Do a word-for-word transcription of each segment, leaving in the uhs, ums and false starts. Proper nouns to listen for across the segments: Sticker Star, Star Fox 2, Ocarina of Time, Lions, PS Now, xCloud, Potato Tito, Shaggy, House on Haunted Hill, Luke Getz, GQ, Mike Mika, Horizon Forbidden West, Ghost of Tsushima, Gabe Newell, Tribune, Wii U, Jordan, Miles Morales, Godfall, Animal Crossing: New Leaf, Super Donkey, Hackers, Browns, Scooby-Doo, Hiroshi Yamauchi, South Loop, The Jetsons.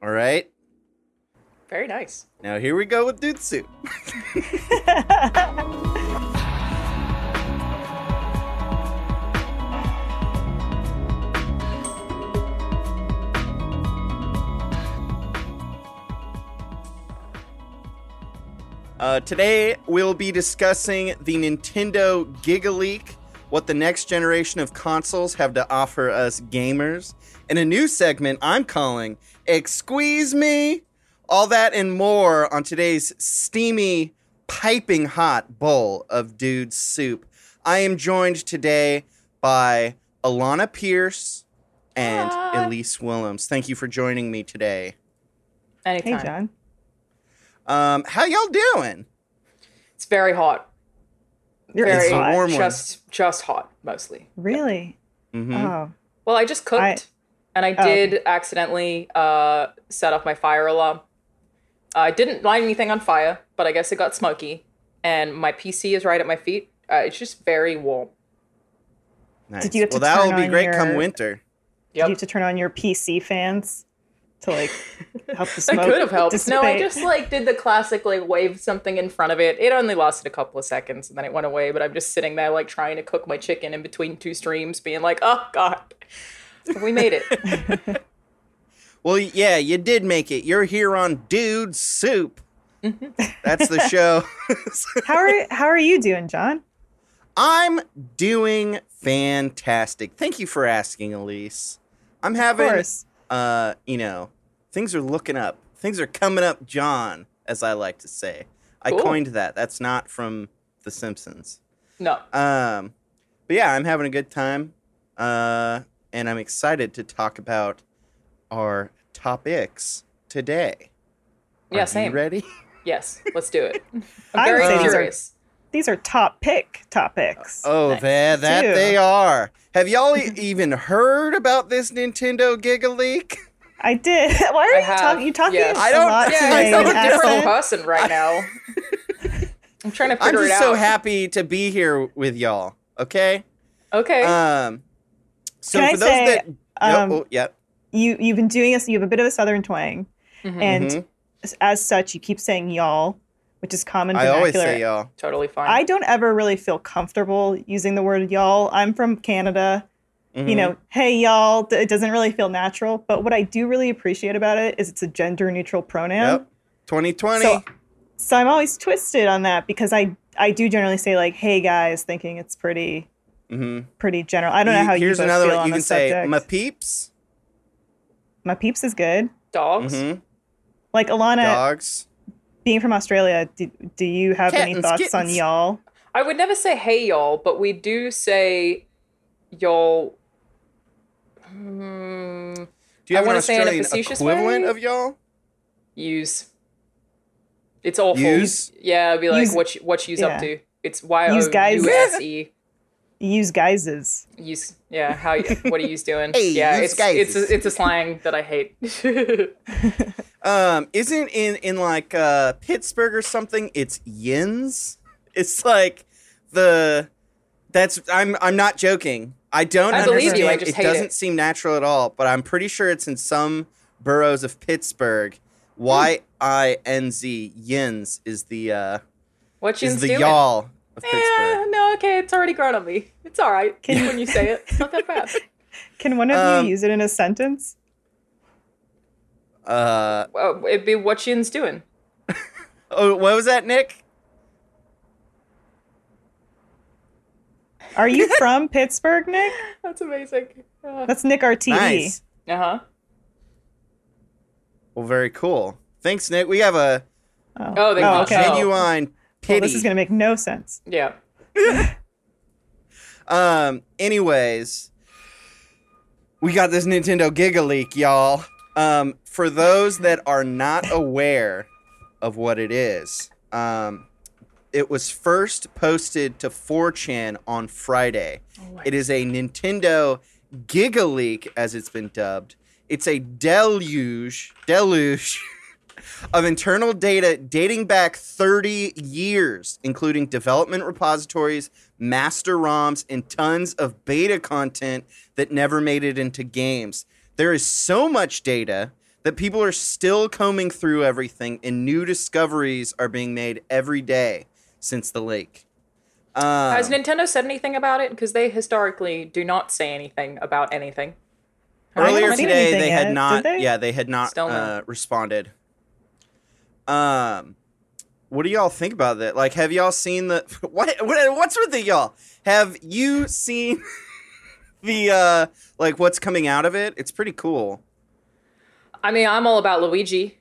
All right. Very nice. Now here we go with Dude Soup. Uh, today, we'll be discussing the Nintendo Gigaleak, what the next generation of consoles have to offer us gamers, and a new segment I'm calling Excuse Me. All that and more on today's steamy, piping hot bowl of Dude Soup. I am joined today by Alana Pierce and Hi. Elise Willems. Thank you for joining me today. Anytime. Hey, John. Um, how y'all doing? It's very hot. Very it's hot. Warm just, just hot, mostly. Really? Yep. Mm-hmm. Oh. Well, I just cooked, I, and I oh, did okay. accidentally uh, set off my fire alarm. I didn't light anything on fire, but I guess it got smoky, and my P C is right at my feet. Uh, it's just very warm. Nice. Did you have well, to that'll be great your, come winter. Yep. Did you have to turn on your P C fans? To like help the smoke. That could have helped. Dissipate. No, I just like did the classic like wave something in front of it. It only lasted a couple of seconds and then it went away. But I'm just sitting there like trying to cook my chicken in between two streams, being like, "Oh God, we made it." Well, yeah, you did make it. You're here on Dude Soup. Mm-hmm. That's the show. How are How are you doing, John? I'm doing fantastic. Thank you for asking, Elise. I'm having. Of course. Uh, you know, things are looking up. Things are coming up, John, as I like to say. I Ooh. coined that. That's not from The Simpsons. No. Um, but yeah, I'm having a good time. Uh, and I'm excited to talk about our topics today. Yeah, are same. You ready? Yes, let's do it. I'm very I'm curious. These are top pick topics. Oh, nice. there, that Dude. they are. Have y'all e- even heard about this Nintendo Gigaleak? I did. Why are I you have, talking? You talking? Yes. I don't. Lot yeah, today, I'm a different person right now. I'm trying to figure it out. I'm just out. so happy to be here with y'all. Okay. Okay. Um. So Can for I those say, that, um, no, oh, yep. You you've been doing this. You have a bit of a Southern twang, mm-hmm. and mm-hmm. as such, you keep saying y'all. Which is common vernacular. I always say y'all. Totally fine. I don't ever really feel comfortable using the word y'all. I'm from Canada. Mm-hmm. You know, hey, y'all. It doesn't really feel natural. But what I do really appreciate about it is it's a gender-neutral pronoun. Yep. twenty twenty So, so I'm always twisted on that because I, I do generally say, like, hey, guys, thinking it's pretty mm-hmm. pretty general. I don't you, know how you both feel one. on you the subject. Here's another one. You can say, my peeps. My peeps is good. Dogs. Mm-hmm. Like, Alana. Dogs. Being from Australia, do, do you have Kittens, any thoughts kittens. on y'all? I would never say hey y'all, but we do say y'all. Um, do you have I an Australian say in a facetious equivalent way? of y'all? Use. It's awful. Use? Yeah, it'd be like, use, what you, what you's yeah. up to? It's Y O U S E. Use guyses. Use, yeah, how, what are you's doing? Hey, yeah, it's, it's, a, it's a slang that I hate. Um, isn't in, in like uh, Pittsburgh or something, it's yins. It's like the that's I'm I'm not joking. I don't I understand. Believe you. I just it hate doesn't it. seem natural at all, but I'm pretty sure it's in some boroughs of Pittsburgh. Y I N Z yins is the uh what is the doing? y'all of yeah, Pittsburgh. No, okay, it's already grown on me. It's all right. Can when you say it. It's not that bad. Can one of um, you use it in a sentence? Uh, oh, it'd be what Shin's doing. Oh, what was that, Nick? Are you from Pittsburgh, Nick? That's amazing. Uh, That's Nick R T E. Nice. Uh huh. Well, very cool. Thanks, Nick. We have a oh, oh, they oh okay. genuine pity. Well, this is gonna make no sense. Yeah. um. Anyways, we got this Nintendo Gigaleak, y'all. Um, for those that are not aware of what it is, um, it was first posted to four chan on Friday. Oh, it is a Nintendo Gigaleak, as it's been dubbed. It's a deluge, deluge of internal data dating back thirty years, including development repositories, master ROMs, and tons of beta content that never made it into games. There is so much data that people are still combing through everything and new discoveries are being made every day since the leak. Um, Has Nintendo said anything about it? Because they historically do not say anything about anything. Earlier today, they had yet. not. They? Yeah, they had not uh, responded. Um, what do y'all think about that? Like, have y'all seen the what? what what's with the y'all? Have you seen the uh, like what's coming out of it? It's pretty cool. I mean, I'm all about Luigi.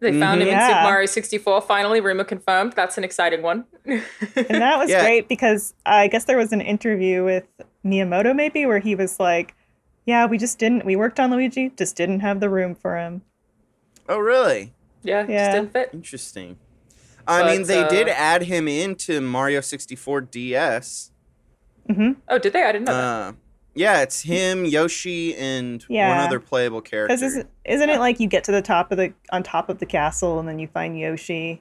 They found him yeah. in Super Mario sixty-four. Finally, rumor confirmed. That's an exciting one. And that was yeah. great because I guess there was an interview with Miyamoto, maybe, where he was like, "Yeah, we just didn't. We worked on Luigi, just didn't have the room for him." Oh, really? Yeah, yeah. Just didn't fit. Interesting. I but, mean, they uh, did add him into Mario sixty-four D S. Mm-hmm. Oh, did they? I didn't know uh, that. Yeah, it's him, Yoshi, and yeah. one other playable character. Isn't, isn't it like you get to the top of the on top of the castle, and then you find Yoshi,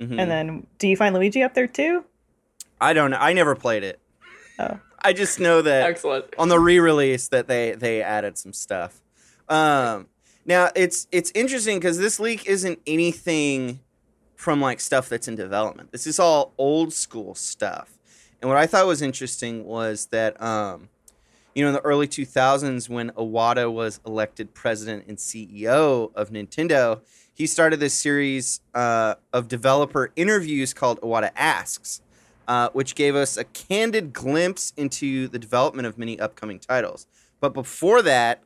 mm-hmm. and then do you find Luigi up there too? I don't know. I never played it. Oh, I just know that Excellent. on the re-release that they they added some stuff. Um, now it's it's interesting because this leak isn't anything from like stuff that's in development. This is all old school stuff. And what I thought was interesting was that. Um, You know, in the early two thousands, when Iwata was elected president and C E O of Nintendo, he started this series uh, of developer interviews called Iwata Asks, uh, which gave us a candid glimpse into the development of many upcoming titles. But before that,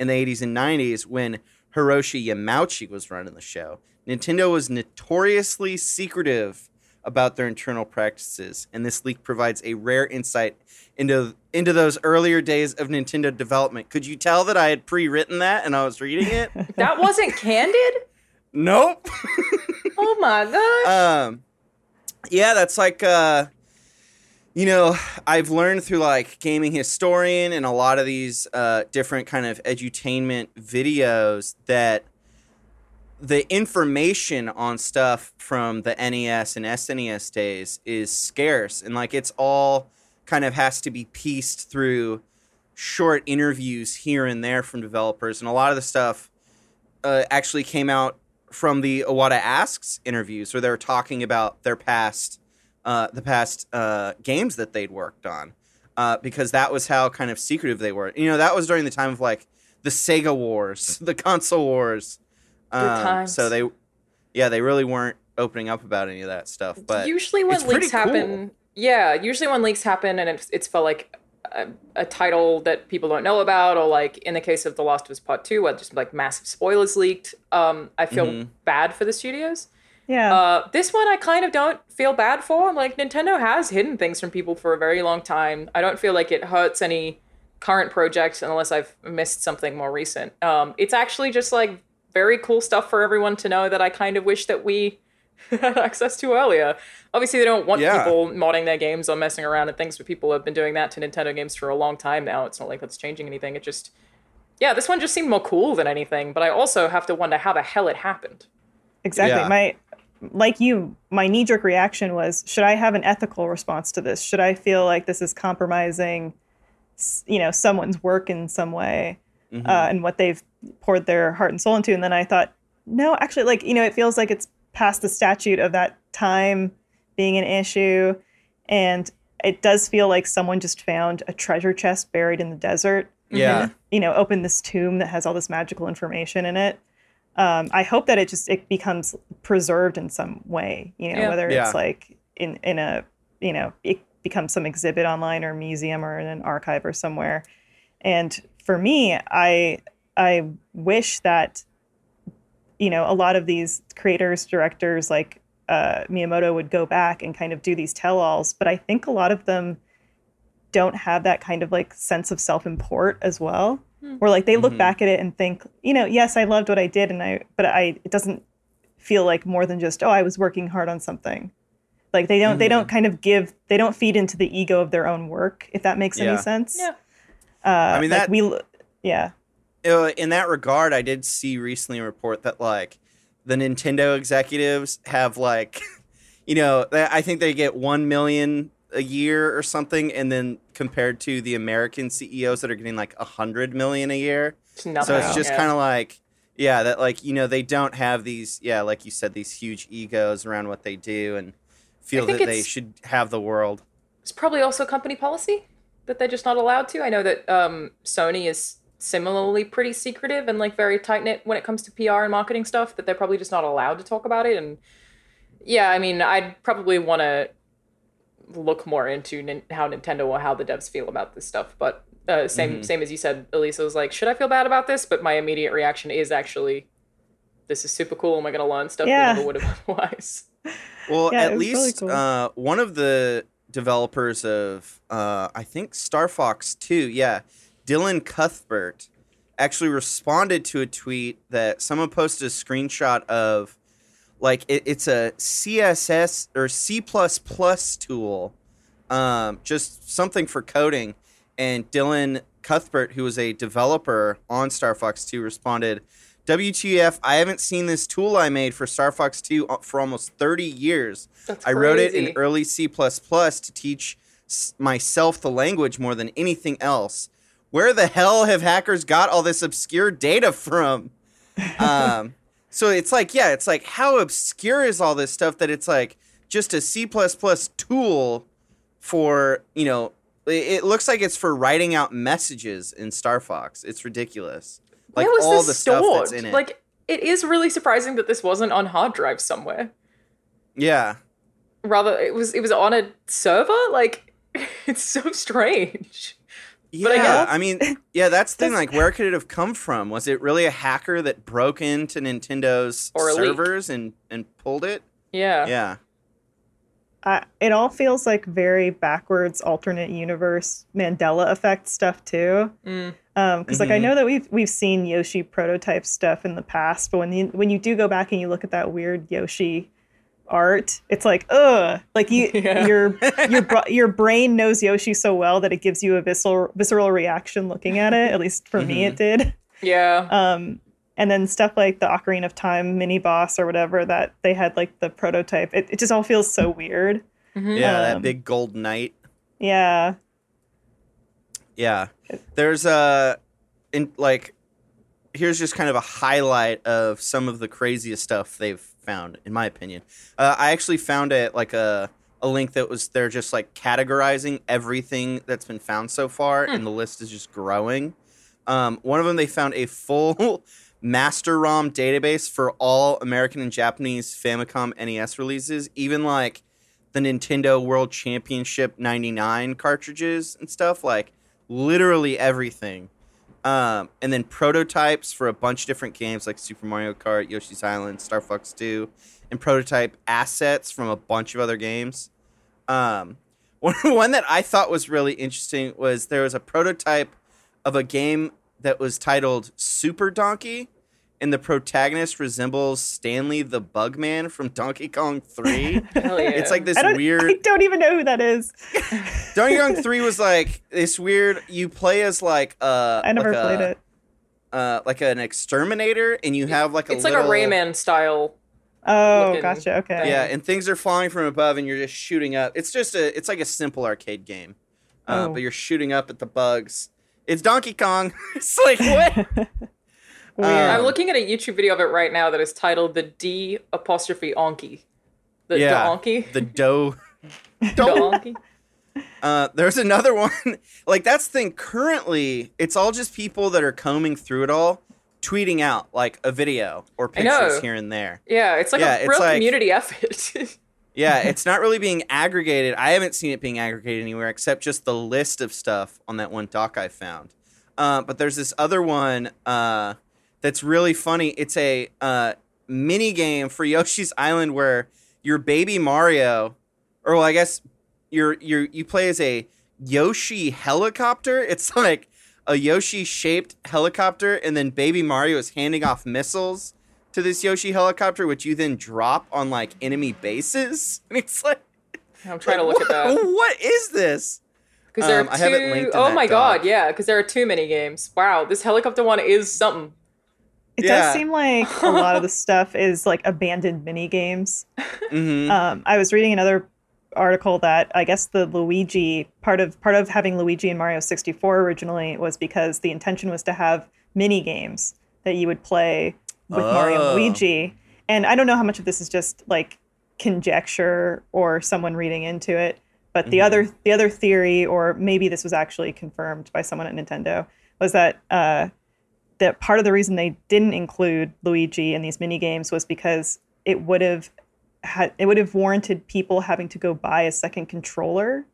in the eighties and nineties, when Hiroshi Yamauchi was running the show, Nintendo was notoriously secretive about their internal practices, and this leak provides a rare insight into into those earlier days of Nintendo development. Could you tell that I had pre-written that and I was reading it? That wasn't candid? Nope. Oh my gosh. Um, yeah, that's like, uh, you know, I've learned through like Gaming Historian and a lot of these uh, different kind of edutainment videos that the information on stuff from the N E S and S N E S days is scarce. And, like, it's all kind of has to be pieced through short interviews here and there from developers. And a lot of the stuff uh, actually came out from the Iwata Asks interviews where they were talking about their past, uh, the past uh, games that they'd worked on uh, because that was how kind of secretive they were. You know, that was during the time of, like, the Sega Wars, the console wars. Um, so they, yeah, they really weren't opening up about any of that stuff. But usually when leaks happen, cool. yeah, usually when leaks happen, and it's, it's for like a, a title that people don't know about, or like in the case of The Last of Us Part Two, where just like massive spoilers leaked. Um, I feel mm-hmm. bad for the studios. Yeah, uh, this one I kind of don't feel bad for. I'm like, Nintendo has hidden things from people for a very long time. I don't feel like it hurts any current projects unless I've missed something more recent. Um, it's actually just like. Very cool stuff for everyone to know that I kind of wish that we had access to earlier. Obviously, they don't want yeah. people modding their games or messing around and things, but people have been doing that to Nintendo games for a long time now. It's not like that's changing anything. It just, yeah, this one just seemed more cool than anything, but I also have to wonder how the hell it happened. Exactly. Yeah. My, like you, my knee-jerk reaction was, should I have an ethical response to this? Should I feel like this is compromising, you know, someone's work in some way? Mm-hmm. Uh, and what they've poured their heart and soul into. And then I thought, no, actually, like, you know, it feels like it's past the statute of that time being an issue. And it does feel like someone just found a treasure chest buried in the desert. Yeah. And, you know, opened this tomb that has all this magical information in it. Um, I hope that it just, it becomes preserved in some way, you know, yeah. whether yeah. it's like in, in a, you know, it becomes some exhibit online or museum or in an archive or somewhere. And for me, I I wish that, you know, a lot of these creators, directors like uh, Miyamoto would go back and kind of do these tell-alls. But I think a lot of them don't have that kind of like sense of self-import as well, mm. where like they look mm-hmm. back at it and think, you know, yes, I loved what I did, and I but I it doesn't feel like more than just oh, I was working hard on something. Like they don't mm-hmm. they don't kind of give they don't feed into the ego of their own work, if that makes yeah. any sense. Yeah. Uh, I mean like that we, yeah. In that regard, I did see recently a report that like the Nintendo executives have like, you know, I think they get one million a year or something, and then compared to the American C E Os that are getting like a hundred million a year, it's so it's just yeah. kind of like Yeah, that, like, you know, they don't have these, yeah, like you said, these huge egos around what they do and feel that they should have the world. It's probably also company policy that they're just not allowed to. I know that um, Sony is similarly pretty secretive and, like, very tight-knit when it comes to P R and marketing stuff, that they're probably just not allowed to talk about it. And, yeah, I mean, I'd probably want to look more into nin- how Nintendo or how the devs feel about this stuff, but... Uh, same mm-hmm. same as you said, Elisa was like, should I feel bad about this? But my immediate reaction is actually, this is super cool. Am I going to learn stuff yeah. we never would have otherwise? Well, yeah, at least really cool. uh, one of the developers of, uh, I think, Star Fox two, yeah, Dylan Cuthbert, actually responded to a tweet that someone posted a screenshot of, like, it, it's a C S S or C plus plus tool, um, just something for coding. And Dylan Cuthbert, who was a developer on Star Fox two, responded, W T F, I haven't seen this tool I made for Star Fox two for almost thirty years. That's I crazy. Wrote it in early C plus plus to teach myself the language more than anything else. Where the hell have hackers got all this obscure data from? um, so it's like, yeah, it's like, how obscure is all this stuff that it's like just a C plus plus tool for, you know, it looks like it's for writing out messages in Star Fox. It's ridiculous. Like, where was all this the stored? Stuff that's in it. Like, it is really surprising that this wasn't on hard drive somewhere. Yeah. Rather, it was it was on a server? Like, it's so strange. Yeah, but I, guess. I mean, yeah, that's the thing. Like, where could it have come from? Was it really a hacker that broke into Nintendo's or servers and, and pulled it? Yeah. Yeah. Uh, it all feels like very backwards, alternate universe Mandela effect stuff too. Mm. Um, because mm-hmm. like I know that we've we've seen Yoshi prototype stuff in the past, but when you, when you do go back and you look at that weird Yoshi art, it's like ugh, like you yeah. your your your brain knows Yoshi so well that it gives you a visceral visceral reaction looking at it. At least for mm-hmm. me, it did. Yeah. Um. And then stuff like the Ocarina of Time mini boss or whatever that they had, like the prototype. It, it just all feels so weird. Mm-hmm. Yeah, um, that big gold knight. Yeah. Yeah. There's a, in, like, here's just kind of a highlight of some of the craziest stuff they've found, in my opinion. Uh, I actually found it like a, a link that was, they're just like categorizing everything that's been found so far, hmm. and the list is just growing. Um, one of them, they found a full... Master ROM database for all American and Japanese Famicom N E S releases, even like the Nintendo World Championship ninety-nine cartridges and stuff, like literally everything. Um, and then prototypes for a bunch of different games like Super Mario Kart, Yoshi's Island, Star Fox two, and prototype assets from a bunch of other games. Um, one, one that I thought was really interesting was there was a prototype of a game that was titled Super Donkey, and the protagonist resembles Stanley the Bugman from Donkey Kong three. Hell yeah. It's like this I weird... I don't even know who that is. Donkey Kong three was like this weird... You play as like a... I never like played a, it. Uh, like an exterminator, and you have like a It's little, like a Rayman style... Oh, gotcha, okay. Thing. Yeah, and things are flying from above, and you're just shooting up. It's just a... It's like a simple arcade game, uh, oh. but you're shooting up at the bugs. It's Donkey Kong. It's like, what? um, I'm looking at a YouTube video of it right now that is titled The D apostrophe Onky. The yeah, Donkey. The Doe. Donkey. Uh, there's another one. Like, that's the thing. Currently, it's all just people that are combing through it all, tweeting out, like, a video or pictures here and there. Yeah, it's like yeah, a it's real like, community effort. Yeah, it's not really being aggregated. I haven't seen it being aggregated anywhere except just the list of stuff on that one doc I found. Uh, but there's this other one uh, that's really funny. It's a uh, mini game for Yoshi's Island where your baby Mario, or well, I guess you're you're you play as a Yoshi helicopter. It's like a Yoshi-shaped helicopter, and then baby Mario is handing off missiles to this Yoshi helicopter, which you then drop on like enemy bases. And it's like, I'm trying like, to look what, at that. What is this? Because there um, are two, I haven't linked in oh my god, dog. yeah, because there are too many games. Wow, this helicopter one is something. It yeah. does seem like a lot of the stuff is like abandoned mini games. Mm-hmm. Um, I was reading another article that I guess the Luigi part of part of having Luigi in Mario sixty-four originally was because the intention was to have mini games that you would play with oh. Mario and Luigi. And I don't know how much of this is just like conjecture or someone reading into it, but the mm-hmm. other the other theory, or maybe this was actually confirmed by someone at Nintendo, was that uh, that part of the reason they didn't include Luigi in these mini games was because it would have had it would have warranted people having to go buy a second controller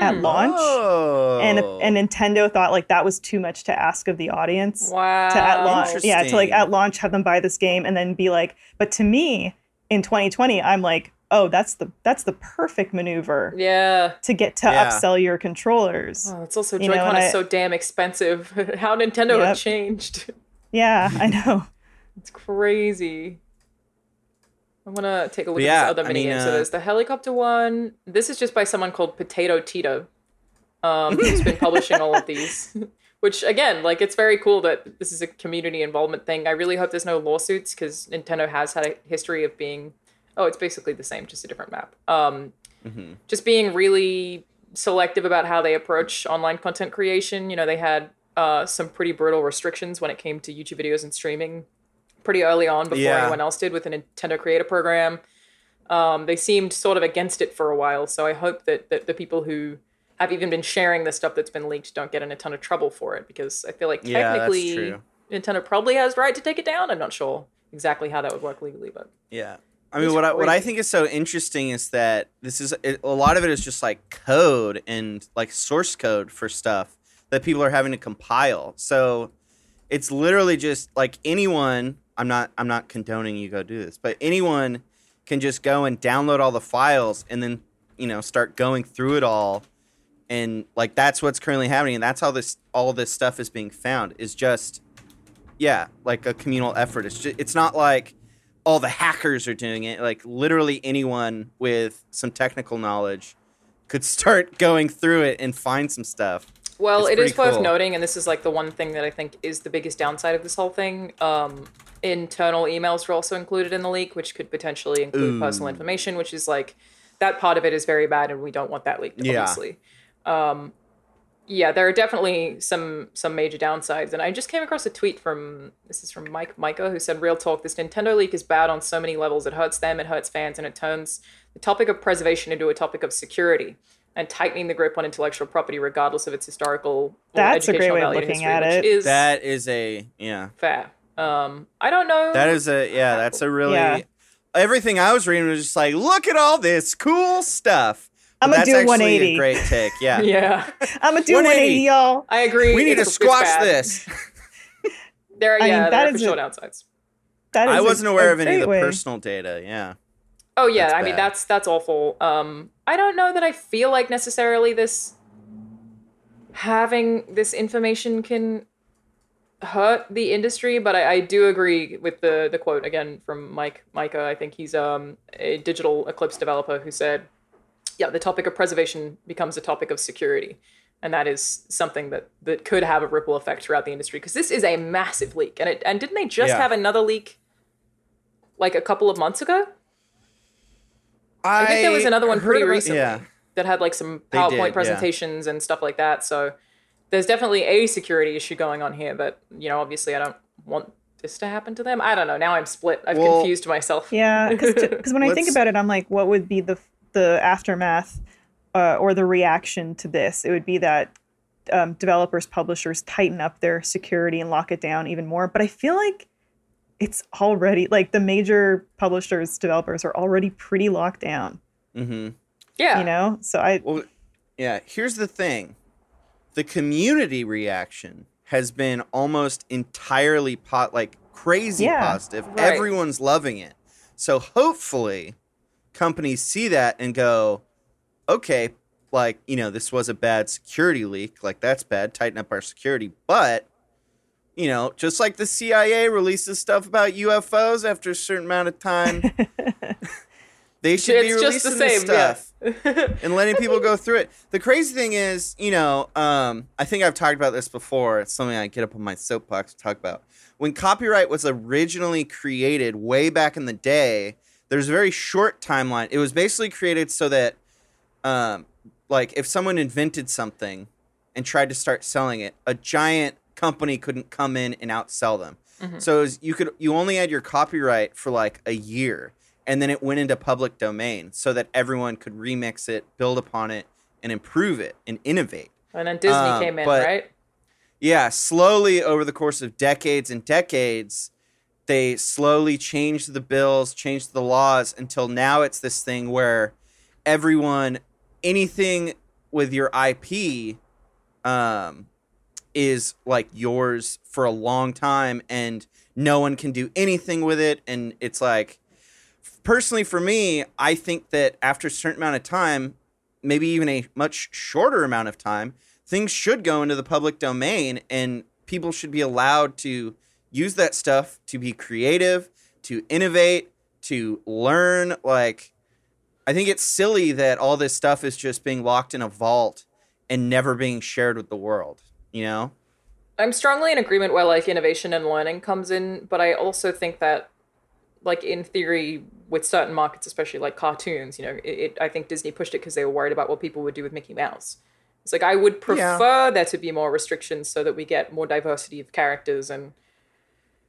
at launch, oh. and and Nintendo thought like that was too much to ask of the audience. Wow, to at launch, yeah, to like at launch have them buy this game and then be like, but to me in twenty twenty, I'm like, oh, that's the that's the perfect maneuver. Yeah, to get to yeah. upsell your controllers. Oh, it's also Joy-Con you know, is I, so damn expensive. How Nintendo yep. has changed. Yeah, I know. It's crazy. I'm gonna take a look yeah, at these other mini games. Uh, so there's the helicopter one. This is just by someone called Potato Tito, um, who's been publishing all of these. Which again, like, it's very cool that this is a community involvement thing. I really hope there's no lawsuits because Nintendo has had a history of being, oh, it's basically the same, just a different map. Um, mm-hmm. Just being really selective about how they approach online content creation. You know, they had uh, some pretty brutal restrictions when it came to YouTube videos and streaming pretty early on before yeah. anyone else did with the Nintendo Creator Program. Um, they seemed sort of against it for a while. So I hope that, that the people who have even been sharing the stuff that's been leaked don't get in a ton of trouble for it, because I feel like technically yeah, Nintendo probably has the right to take it down. I'm not sure exactly how that would work legally, but yeah. I mean, what I, what I think is so interesting is that this is it, a lot of it is just like code and like source code for stuff that people are having to compile. So it's literally just like anyone. I'm not I'm not condoning you go do this, but anyone can just go and download all the files and then, you know, start going through it all. And like that's what's currently happening, and that's how this all this stuff is being found is just yeah, like a communal effort. It's just, it's not like all the hackers are doing it. Like literally anyone with some technical knowledge could start going through it and find some stuff. Well, it's it is cool. worth noting, and this is like the one thing that I think is the biggest downside of this whole thing. Um, internal emails were also included in the leak, which could potentially include Ooh. personal information, which is like that part of it is very bad, and we don't want that leaked, yeah. obviously. Um, yeah, there are definitely some some major downsides, and I just came across a tweet from this is from Mike Mika, who said, "Real talk, this Nintendo leak is bad on so many levels. It hurts them, it hurts fans, and it turns the topic of preservation into a topic of security and tightening the grip on intellectual property regardless of its historical That's or educational a great way of looking history, at it. Is that is a, yeah. fair. Um, I don't know. That is a, yeah, that's a really, yeah. everything I was reading was just like, look at all this cool stuff. I'm going to do one eighty. That's actually a great take, yeah. yeah. I'm going to do one eighty, y'all. I agree. We need it's, to squash this. there, yeah, I mean, that there are official downsides. That is I wasn't a, aware a of any of the way. personal data, yeah. Oh, yeah, that's I bad. mean, that's that's awful. Um, I don't know that I feel like necessarily this having this information can hurt the industry, but I, I do agree with the, the quote, again, from Mike Mika. I think he's um, a digital Eclipse developer who said, yeah, the topic of preservation becomes a topic of security, and that is something that, that could have a ripple effect throughout the industry, because this is a massive leak, and, it, and didn't they just yeah. have another leak like a couple of months ago? I, I think there was another one pretty about, recently yeah. that had like some PowerPoint did, presentations yeah. and stuff like that. So there's definitely a security issue going on here, but you know, obviously I don't want this to happen to them. I don't know. Now I'm split. I've well, confused myself. Yeah, because when I think about it, I'm like, what would be the the aftermath uh, or the reaction to this? It would be that um, developers, publishers tighten up their security and lock it down even more. But I feel like it's already like the major publishers, developers are already pretty locked down. Mm-hmm. Yeah. You know, so I. Well, yeah. Here's the thing. The community reaction has been almost entirely pot like crazy yeah, positive. Right. Everyone's loving it. So hopefully companies see that and go, okay, like, you know, this was a bad security leak. Like that's bad. Tighten up our security. But you know, just like the C I A releases stuff about U F Os after a certain amount of time, they should it's be releasing the same, this stuff yeah. and letting people go through it. The crazy thing is, you know, um, I think I've talked about this before. It's something I get up on my soapbox to talk about. When copyright was originally created way back in the day, there's a very short timeline. It was basically created so that, um, like, if someone invented something and tried to start selling it, a giant company couldn't come in and outsell them. Mm-hmm. So it was, you could you only had your copyright for like a year, and then it went into public domain so that everyone could remix it, build upon it, and improve it and innovate. And then Disney um, came in, but, right? Yeah, slowly over the course of decades and decades, they slowly changed the bills, changed the laws, until now it's this thing where everyone, anything with your I P um, is like yours for a long time, and no one can do anything with it. And it's like, personally for me, I think that after a certain amount of time, maybe even a much shorter amount of time, things should go into the public domain, and people should be allowed to use that stuff to be creative, to innovate, to learn. Like, I think it's silly that all this stuff is just being locked in a vault and never being shared with the world, you know? I'm strongly in agreement where, like, innovation and learning comes in, but I also think that, like, in theory, with certain markets, especially, like, cartoons, you know, it, it, I think Disney pushed it because they were worried about what people would do with Mickey Mouse. It's like, I would prefer yeah. there to be more restrictions so that we get more diversity of characters and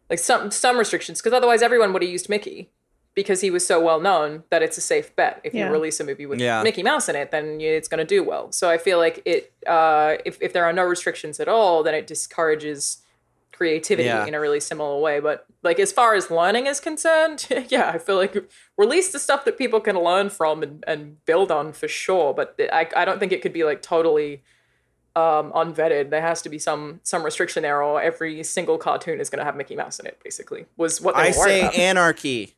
like some some restrictions, because otherwise everyone would have used Mickey because he was so well known that it's a safe bet. If yeah. you release a movie with yeah. Mickey Mouse in it, then it's going to do well. So I feel like it uh, if, if there are no restrictions at all, then it discourages creativity yeah. in a really similar way. But like as far as learning is concerned, yeah, I feel like release the stuff that people can learn from and, and build on for sure. But I, I don't think it could be like totally um, unvetted. There has to be some some restriction there, or every single cartoon is going to have Mickey Mouse in it. Basically, was what they I say about. Anarchy.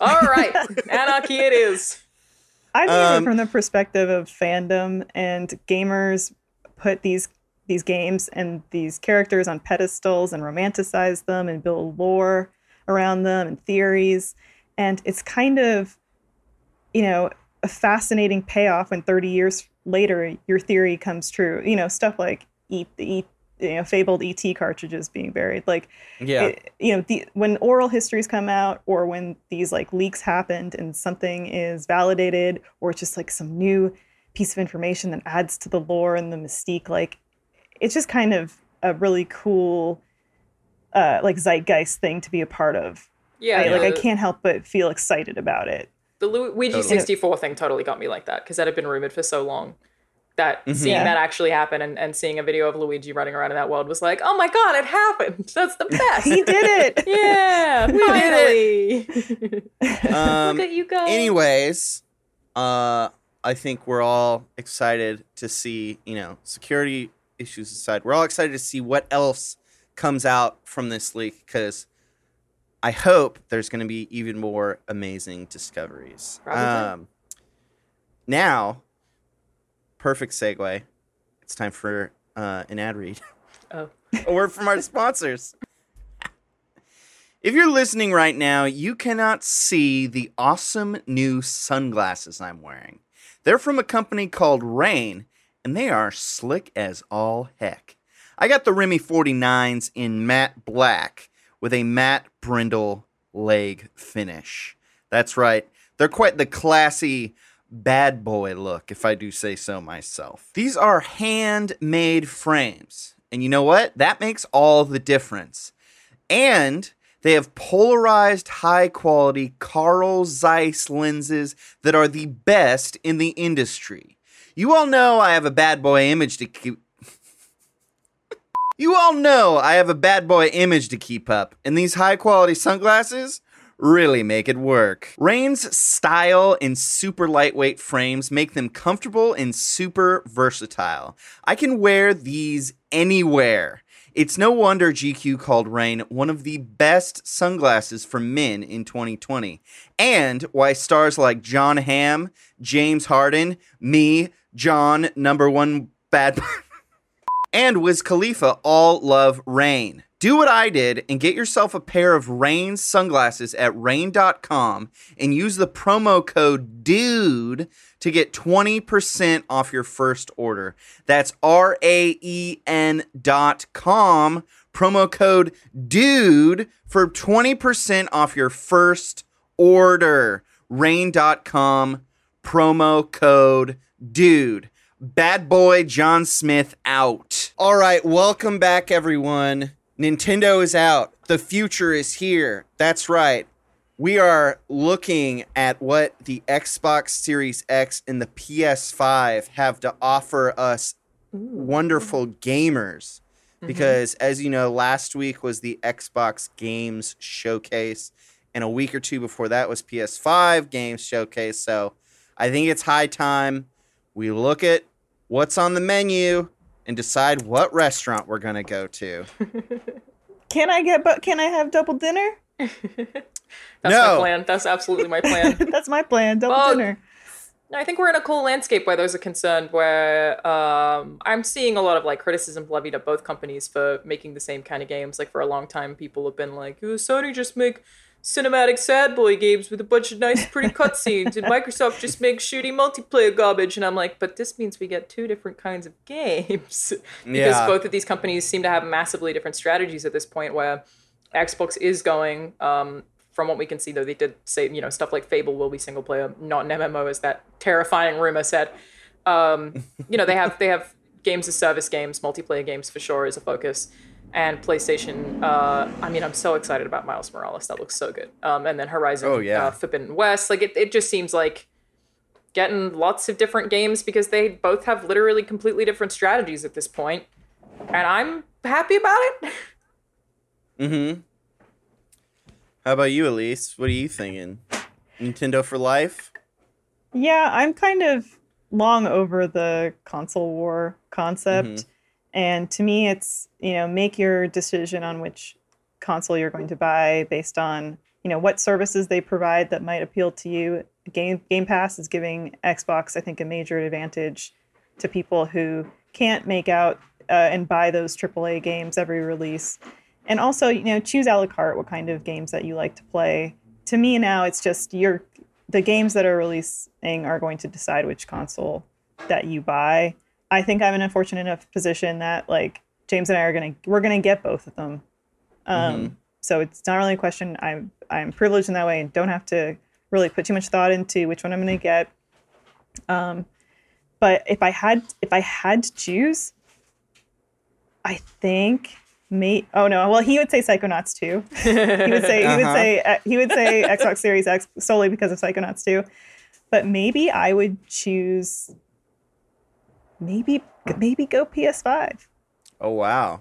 All right, anarchy it is. I think um, from the perspective of fandom, and gamers put these. these games and these characters on pedestals and romanticize them and build lore around them and theories. And it's kind of, you know, a fascinating payoff when thirty years later, your theory comes true, you know, stuff like E T, you know, fabled E T cartridges being buried. Like, yeah. it, you know, the, when oral histories come out, or when these like leaks happened and something is validated, or it's just like some new piece of information that adds to the lore and the mystique, like, it's just kind of a really cool, uh, like zeitgeist thing to be a part of. Yeah, right? yeah. Like I can't help but feel excited about it. The Luigi totally. sixty-four thing totally got me like that, because that had been rumored for so long that mm-hmm. seeing yeah. that actually happen and, and seeing a video of Luigi running around in that world was like, oh my god, it happened! That's the best. He did it. Yeah, we did it. um, Look at you guys. Anyways, uh, I think we're all excited to see, you know, security issues aside, we're all excited to see what else comes out from this leak, because I hope there's going to be even more amazing discoveries. Um, now, perfect segue. It's time for uh, an ad read. Oh. A word from our sponsors. If you're listening right now, you cannot see the awesome new sunglasses I'm wearing. They're from a company called Rain, and they are slick as all heck. I got the Remy forty-nines in matte black with a matte brindle leg finish. That's right. They're quite the classy bad boy look, if I do say so myself. These are handmade frames. And you know what? That makes all the difference. And they have polarized, high-quality Carl Zeiss lenses that are the best in the industry. You all know I have a bad boy image to keep... You all know I have a bad boy image to keep up, and these high-quality sunglasses really make it work. Rain's style and super lightweight frames make them comfortable and super versatile. I can wear these anywhere. It's no wonder G Q called Rain one of the best sunglasses for men in twenty twenty, and why stars like John Hamm, James Harden, me, John, number one bad and Wiz Khalifa all love Rain. Do what I did and get yourself a pair of Rain sunglasses at rain dot com and use the promo code DUDE to get twenty percent off your first order. That's R A E N dot com, promo code DUDE for twenty percent off your first order. rain dot com, promo code DUDE. Bad boy John Smith out. All right, welcome back, everyone. Nintendo is out. The future is here. That's right. We are looking at what the Xbox Series X and the P S five have to offer us wonderful gamers. Because, mm-hmm. as you know, last week was the Xbox Games Showcase. And a week or two before that was P S five Games Showcase. So I think it's high time we look at what's on the menu and decide what restaurant we're going to go to. Can I get, but can I have double dinner? That's no. my plan. That's absolutely my plan. That's my plan. Double well, dinner. I think we're in a cool landscape where those are concerned, where um, I'm seeing a lot of like criticism levied at both companies for making the same kind of games. Like for a long time, people have been like, oh, Sony just make cinematic sad boy games with a bunch of nice, pretty cutscenes, and Microsoft just makes shitty multiplayer garbage. And I'm like, but this means we get two different kinds of games. Because yeah. both of these companies seem to have massively different strategies at this point, where Xbox is going, um, from what we can see, though, they did say, you know, stuff like Fable will be single player, not an M M O, as that terrifying rumor said. Um, you know, they have they have games as service games, multiplayer games for sure is a focus. And PlayStation, uh, I mean, I'm so excited about Miles Morales. That looks so good. Um, and then Horizon oh, yeah. uh, Forbidden West. Like, it, it just seems like getting lots of different games because they both have literally completely different strategies at this point. And I'm happy about it. Mm-hmm. How about you, Elise? What are you thinking? Nintendo for life? Yeah, I'm kind of long over the console war concept. Mm-hmm. And to me, it's, you know, make your decision on which console you're going to buy based on, you know, what services they provide that might appeal to you. Game, Game Pass is giving Xbox, I think, a major advantage to people who can't make out uh, and buy those triple A games every release. And also, you know, choose a la carte what kind of games that you like to play. To me now, it's just your the games that are releasing are going to decide which console that you buy. I think I'm in a fortunate enough position that like James and I are gonna we're gonna get both of them. Um, mm-hmm. So it's not really a question. I'm I'm privileged in that way and don't have to really put too much thought into which one I'm gonna get. Um, but if I had if I had to choose, I think. Mate, oh no! Well, he would say Psychonauts two. he would say uh-huh. he would say uh, he would say Xbox Series X solely because of Psychonauts two. But maybe I would choose. Maybe maybe go P S five. Oh wow!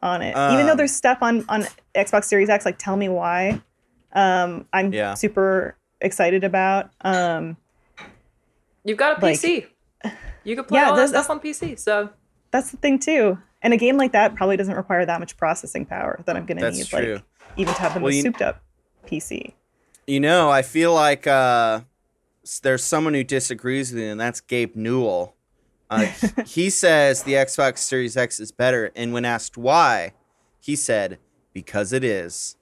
On it, um, even though there's stuff on on Xbox Series X, like Tell Me Why, um, I'm yeah. super excited about. Um, You've got a P C. Like, you can play yeah, all that stuff on P C. So that's the thing too. And a game like that probably doesn't require that much processing power that I'm going to need, true. like even to have the well, most you, souped up P C. You know, I feel like uh, there's someone who disagrees with me, and that's Gabe Newell. Uh, he says the Xbox Series X is better, and when asked why, he said, because it is.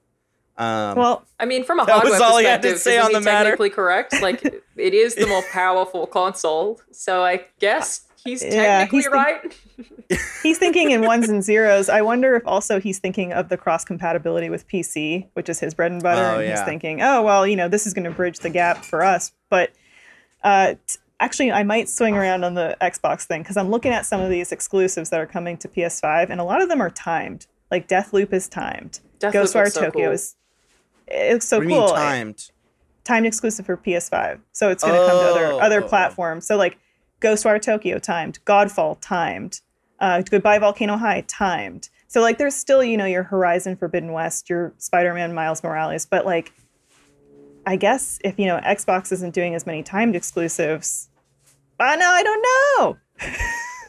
Um, well, I mean, from a hardware perspective, that was all he had to say on the matter. Technically correct. Like, it is the more powerful console, so I guess... He's technically yeah, he's right. Think- he's thinking in ones and zeros. I wonder if also he's thinking of the cross-compatibility with P C, which is his bread and butter. Oh, and yeah. he's thinking, oh, well, you know, this is going to bridge the gap for us. But uh, t- actually, I might swing around on the Xbox thing because I'm looking at some of these exclusives that are coming to P S five, and a lot of them are timed. Like Deathloop is timed. Deathloop Ghostwire so Tokyo cool. is it's so what cool. What do you mean timed? Timed exclusive for P S five. So it's going to oh. come to other, other platforms. So like... Ghostwire Tokyo timed, Godfall timed, uh, Goodbye Volcano High timed. So like there's still, you know, your Horizon Forbidden West, your Spider-Man Miles Morales, but like I guess if, you know, Xbox isn't doing as many timed exclusives, I know, I don't know.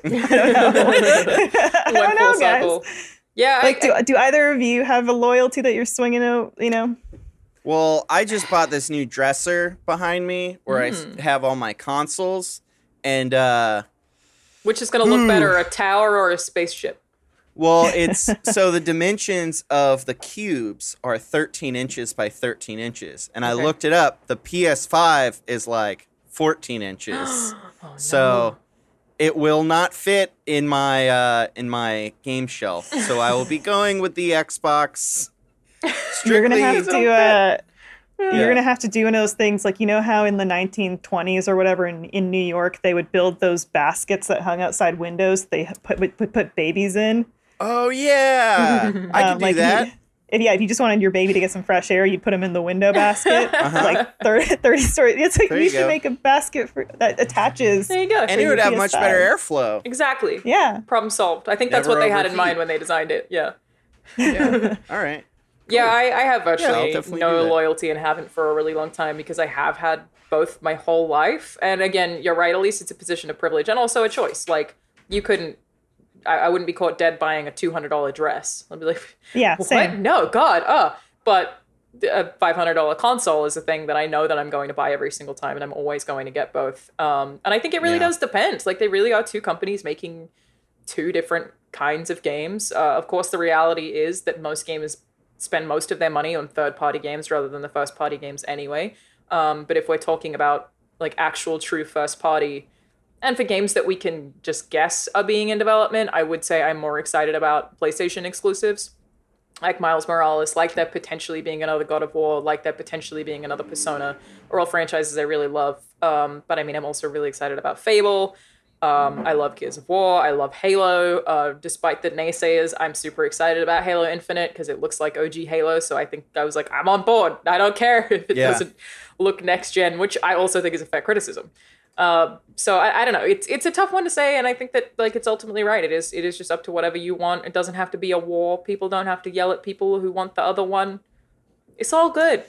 I don't know. I don't know, guys. Yeah. Like I, I, do do either of you have a loyalty that you're swinging out, you know? Well, I just bought this new dresser behind me where mm. I have all my consoles. And uh, which is going to look ooh. better, a tower or a spaceship? Well, it's so the dimensions of the cubes are thirteen inches by thirteen inches. And okay. I looked it up. The P S five is like fourteen inches. Oh, no. So it will not fit in my uh, in my game shelf. So I will be going with the Xbox. You're going to have to... Uh, You're yeah. going to have to do one of those things like, you know how in the nineteen twenties or whatever in, in New York, they would build those baskets that hung outside windows. They put put, put babies in. Oh, yeah. um, I can do like, that. if, yeah, if you just wanted your baby to get some fresh air, you'd put them in the window basket. Uh-huh. Like thirty, thirty stories. It's like there you, you should make a basket for, that attaches. There you go. And it would have much better airflow. Exactly. Yeah. Problem solved. I think Never that's what they had in heat. mind when they designed it. Yeah. Yeah. All right. Cool. Yeah, I, I have actually yeah, no loyalty and haven't for a really long time because I have had both my whole life. And again, you're right, at least it's a position of privilege and also a choice. Like, you couldn't, I, I wouldn't be caught dead buying a two hundred dollars dress. I'd be like, yeah, what? Same. No, God, uh. But a five hundred dollars console is a thing that I know that I'm going to buy every single time, and I'm always going to get both. Um, and I think it really yeah. does depend. Like, they really are two companies making two different kinds of games. Uh, of course, the reality is that most gamers spend most of their money on third-party games rather than the first-party games anyway. Um, but if we're talking about, like, actual true first-party, and for games that we can just guess are being in development, I would say I'm more excited about PlayStation exclusives, like Miles Morales, like that potentially being another God of War, like that potentially being another Persona, or all franchises I really love. Um, but, I mean, I'm also really excited about Fable. Um, I love Gears of War. I love Halo. Uh, despite the naysayers, I'm super excited about Halo Infinite because it looks like O G Halo. So I think I was like, I'm on board. I don't care if it yeah. doesn't look next gen, which I also think is a fair criticism. Uh, so I, I don't know. It's it's a tough one to say, and I think that, like, it's ultimately right. It is it is just up to whatever you want. It doesn't have to be a war. People don't have to yell at people who want the other one. It's all good.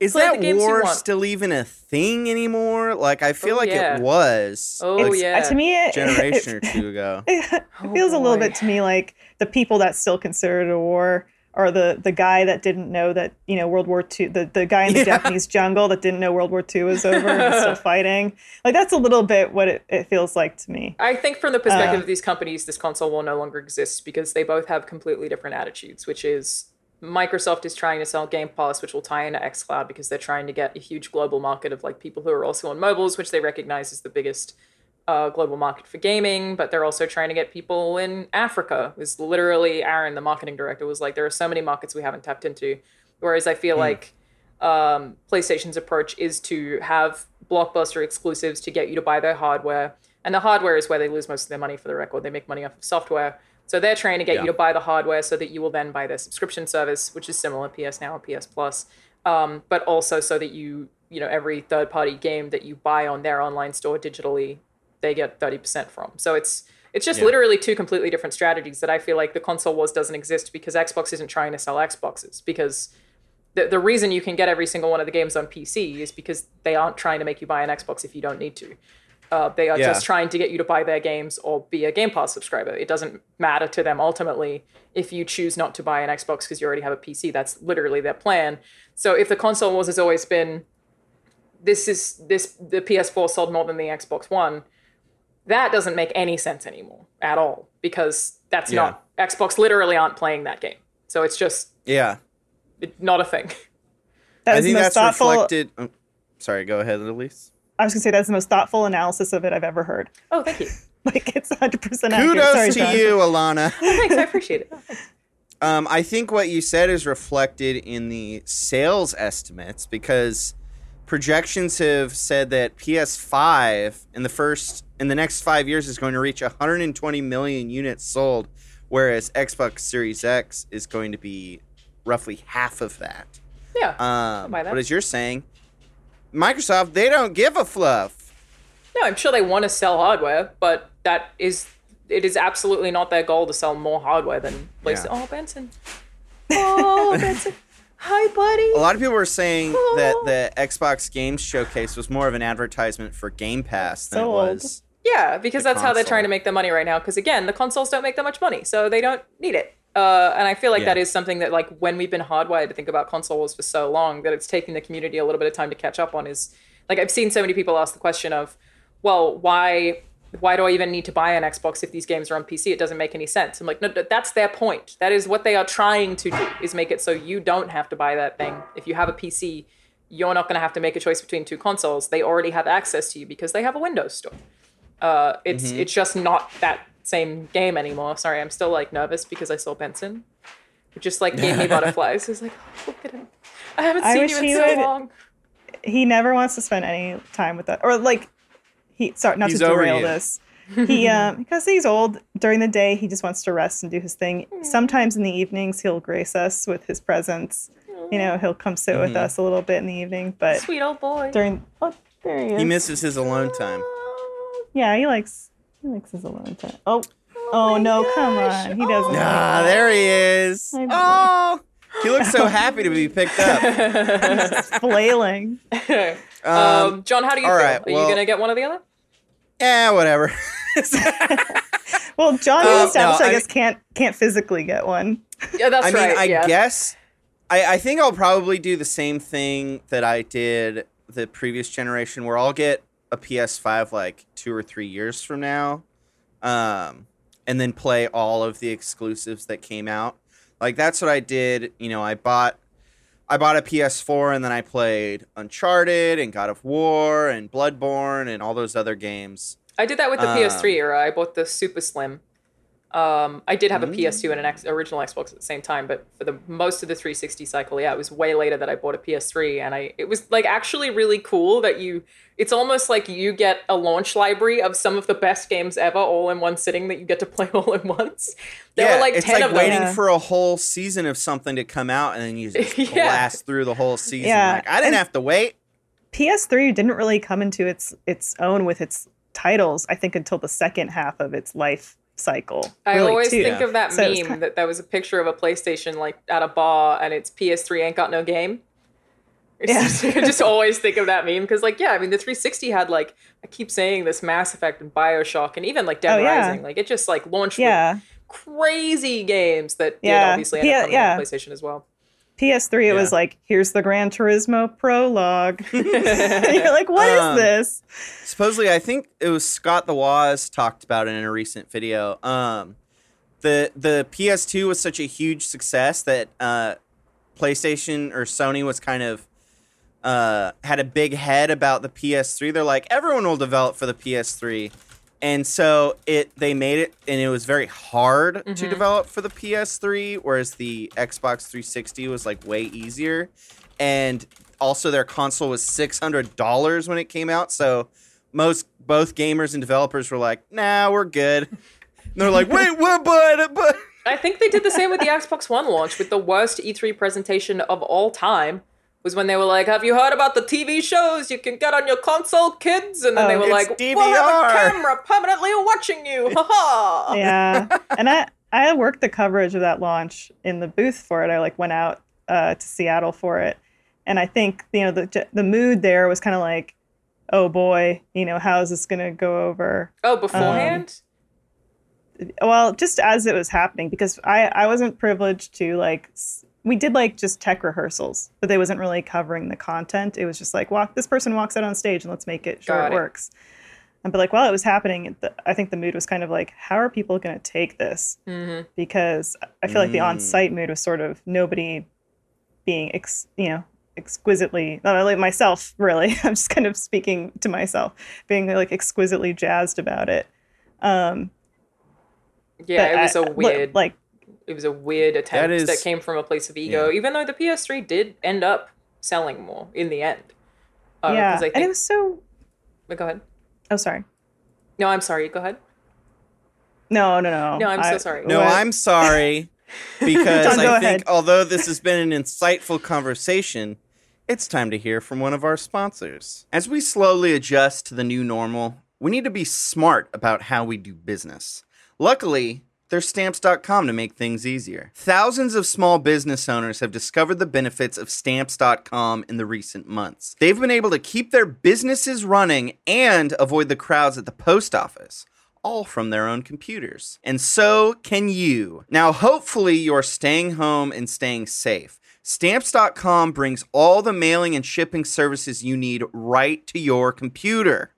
Is Play that war still even a thing anymore? Like, I feel oh, like yeah. it was. Oh, like, yeah. To me, it, generation or two ago. It, it oh, feels boy. a little bit to me like the people that still consider it a war are the, the guy that didn't know that, you know, World War Two, the, the guy in the yeah. Japanese jungle that didn't know World War Two was over and was still fighting. Like, that's a little bit what it, it feels like to me. I think from the perspective uh, of these companies, this console will no longer exist because they both have completely different attitudes, which is... Microsoft is trying to sell Game Pass, which will tie into xCloud because they're trying to get a huge global market of, like, people who are also on mobiles, which they recognize is the biggest uh, global market for gaming. But they're also trying to get people in Africa. It was literally Aaron, the marketing director, was like, there are so many markets we haven't tapped into. Whereas I feel mm. like um, PlayStation's approach is to have blockbuster exclusives to get you to buy their hardware. And the hardware is where they lose most of their money, for the record. They make money off of software. So they're trying to get yeah. you to buy the hardware so that you will then buy their subscription service, which is similar, P S Now and P S Plus, um, but also so that you, you know, every third-party game that you buy on their online store digitally, they get thirty percent from. So it's it's just yeah. literally two completely different strategies that I feel like the console wars doesn't exist because Xbox isn't trying to sell Xboxes, because the, the reason you can get every single one of the games on P C is because they aren't trying to make you buy an Xbox if you don't need to. Uh, they are yeah. just trying to get you to buy their games or be a Game Pass subscriber. It doesn't matter to them ultimately if you choose not to buy an Xbox because you already have a P C. That's literally their plan. So if the console wars has always been, this is this the P S four sold more than the Xbox One, that doesn't make any sense anymore at all because that's yeah. not, Xbox literally aren't playing that game. So it's just yeah, it, not a thing. That I think that's thoughtful. reflected. Um, sorry, go ahead, Elise. I was going to say that's the most thoughtful analysis of it I've ever heard. Oh, thank you. Like, it's one hundred percent accurate. Kudos Sorry, to John. you, Alana. Oh, thanks. I appreciate it. Um, I think what you said is reflected in the sales estimates because projections have said that P S five in the first in the next five years is going to reach one hundred twenty million units sold, whereas Xbox Series X is going to be roughly half of that. Yeah. Um, that. But as you're saying, Microsoft, they don't give a fluff. No, I'm sure they want to sell hardware, but that is, it is absolutely not their goal to sell more hardware than PlayStation. Yeah. Oh, Benson. Oh, Benson. Hi, buddy. A lot of people were saying oh. that the Xbox Games Showcase was more of an advertisement for Game Pass than so it was. Yeah, because that's console. how they're trying to make their money right now. Because, again, the consoles don't make that much money, so they don't need it. Uh, and I feel like yeah. that is something that, like, when we've been hardwired to think about console wars for so long, that it's taking the community a little bit of time to catch up on. Is, like, I've seen so many people ask the question of, well, why why do I even need to buy an Xbox if these games are on P C? It doesn't make any sense. I'm like, no, that's their point. That is what they are trying to do, is make it so you don't have to buy that thing. If you have a P C, you're not going to have to make a choice between two consoles. They already have access to you because they have a Windows store. Uh, it's mm-hmm. it's just not that same game anymore. Sorry, I'm still, like, nervous because I saw Benson, who just, like, gave me butterflies. He's like, oh, look at him. I haven't I seen you in he so would, long. He never wants to spend any time with that. Or, like, he. sorry, not He's to derail this. He uh, because he's old, during the day he just wants to rest and do his thing. Mm. Sometimes in the evenings he'll grace us with his presence. Mm. You know, he'll come sit mm-hmm. with us a little bit in the evening. But sweet old boy. During oh, there he is. He misses his alone time. Yeah, he likes he likes his alone time. Oh, oh, oh no, gosh. Come on, he doesn't. Oh. Nah, there he is. Oh. He looks so happy to be picked up. He's just flailing. um, um, John, how do you feel? Right, Are well, you going to get one or the other? Yeah, whatever. Well, John uh, established, no, I, I guess, mean, can't can't physically get one. Yeah, that's I right. I mean, I yeah. guess, I, I think I'll probably do the same thing that I did the previous generation, where I'll get a P S five like two or three years from now, um, and then play all of the exclusives that came out. Like, that's what I did. You know, I bought I bought a P S four, and then I played Uncharted and God of War and Bloodborne and all those other games. I did that with the um, P S three era. I bought the Super Slim. Um, I did have mm-hmm. a P S two and an ex- original Xbox at the same time, but for the most of the three sixty cycle, yeah, it was way later that I bought a P S three, and I it was like actually really cool that you. It's almost like you get a launch library of some of the best games ever, all in one sitting that you get to play all at once. There yeah, were like ten like of them. It's like waiting for a whole season of something to come out, and then you just yeah. blast through the whole season. Yeah. Like, I didn't and have to wait. P S three didn't really come into its its own with its titles, I think, until the second half of its life cycle. I really always too. think of that so meme of... that there was a picture of a PlayStation like at a bar and it's P S three ain't got no game. Yeah. I just always think of that meme because, like, yeah, I mean, the three sixty had, like, I keep saying this, Mass Effect and BioShock and even like Dead oh, yeah. Rising. Like, it just like launched yeah. with crazy games that yeah. did obviously end yeah, up coming yeah. on PlayStation as well. P S three, it yeah. was like, here's the Gran Turismo prologue. And you're like, what um, is this? Supposedly, I think it was Scott the Waz talked about it in a recent video. Um, the the P S two was such a huge success that uh, PlayStation or Sony was kind of uh, had a big head about the P S three. They're like, everyone will develop for the P S three. And so it they made it, and it was very hard mm-hmm. to develop for the P S three, whereas the Xbox three sixty was, like, way easier. And also their console was six hundred dollars when it came out, so most both gamers and developers were like, nah, we're good. And they're like, wait, what, but, but... I think they did the same with the Xbox One launch, with the worst E three presentation of all time. Was when they were like, have you heard about the T V shows you can get on your console, kids? And then oh, they were like, D V R. We'll have a camera permanently watching you. Ha ha. Yeah. And I, I worked the coverage of that launch in the booth for it. I like went out uh, to Seattle for it. And I think, you know, the the mood there was kind of like, oh boy, you know, how is this going to go over? Oh, beforehand? Um, well, just as it was happening, because I, I wasn't privileged to like... We did, like, just tech rehearsals, but they wasn't really covering the content. It was just like, walk. This person walks out on stage, and let's make it sure it, it works. And but, like, while it was happening, the, I think the mood was kind of like, how are people going to take this? Mm-hmm. Because I feel mm. like the on-site mood was sort of nobody being, ex, you know, exquisitely, not only myself, really. I'm just kind of speaking to myself, being, like, exquisitely jazzed about it. Um, yeah, it was I, a weird... like. It was a weird attempt that, is, that came from a place of ego, yeah. even though the P S three did end up selling more in the end. Uh, yeah, I think... and it was so... But go ahead. Oh, sorry. No, I'm sorry. Go ahead. No, no, no. No, I'm I... so sorry. No, what? I'm sorry because John, I think ahead. Although this has been an insightful conversation, it's time to hear from one of our sponsors. As we slowly adjust to the new normal, we need to be smart about how we do business. Luckily... There's Stamps dot com to make things easier. Thousands of small business owners have discovered the benefits of Stamps dot com in the recent months. They've been able to keep their businesses running and avoid the crowds at the post office, all from their own computers. And so can you. Now, hopefully, you're staying home and staying safe. Stamps dot com brings all the mailing and shipping services you need right to your computer.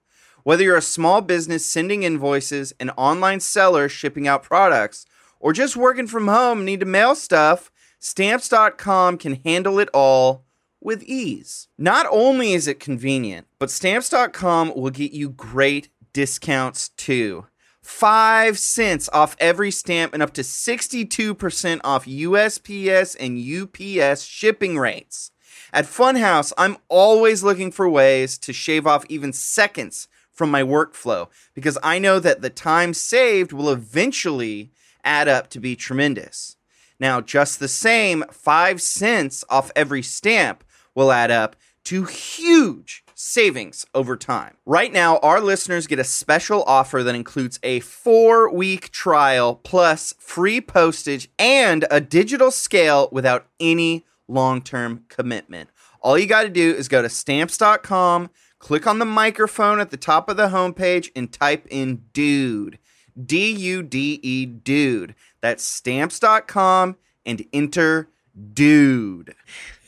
Whether you're a small business sending invoices, an online seller shipping out products, or just working from home and need to mail stuff, Stamps dot com can handle it all with ease. Not only is it convenient, but Stamps dot com will get you great discounts too. Five cents off every stamp and up to sixty-two percent off U S P S and U P S shipping rates. At Funhouse, I'm always looking for ways to shave off even seconds from my workflow, because I know that the time saved will eventually add up to be tremendous. Now, just the same, five cents off every stamp will add up to huge savings over time. Right now, our listeners get a special offer that includes a four-week trial plus free postage and a digital scale without any long-term commitment. All you got to do is go to stamps dot com, click on the microphone at the top of the homepage, and type in dude. D U D E, dude. That's stamps dot com and enter dude.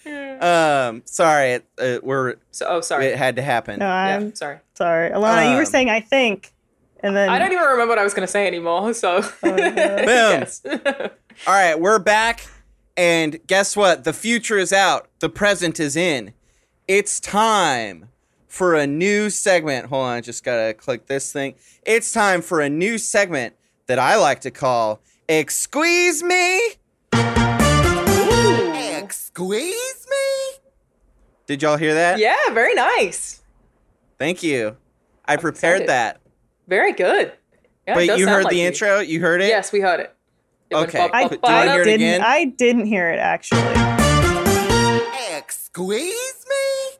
Um, sorry, it, uh, we're so, oh, sorry, it had to happen. No, I'm yeah, sorry, sorry, Alana. Um, you were saying I think, and then I don't even remember what I was going to say anymore. So, oh, no. Boom. Yes. All right, we're back, and guess what? The future is out. The present is in. It's time for a new segment. Hold on, I just gotta click this thing. It's time for a new segment that I like to call "Excuse Me." Squeeze me? Did y'all hear that? Yeah, very nice. Thank you. I I'm prepared excited. That. Very good. Yeah, but you heard like the you. intro? You heard it? Yes, we heard it. it okay. Bop, bop, bop. I, did I hear it again? I didn't hear it, actually. Excuse me?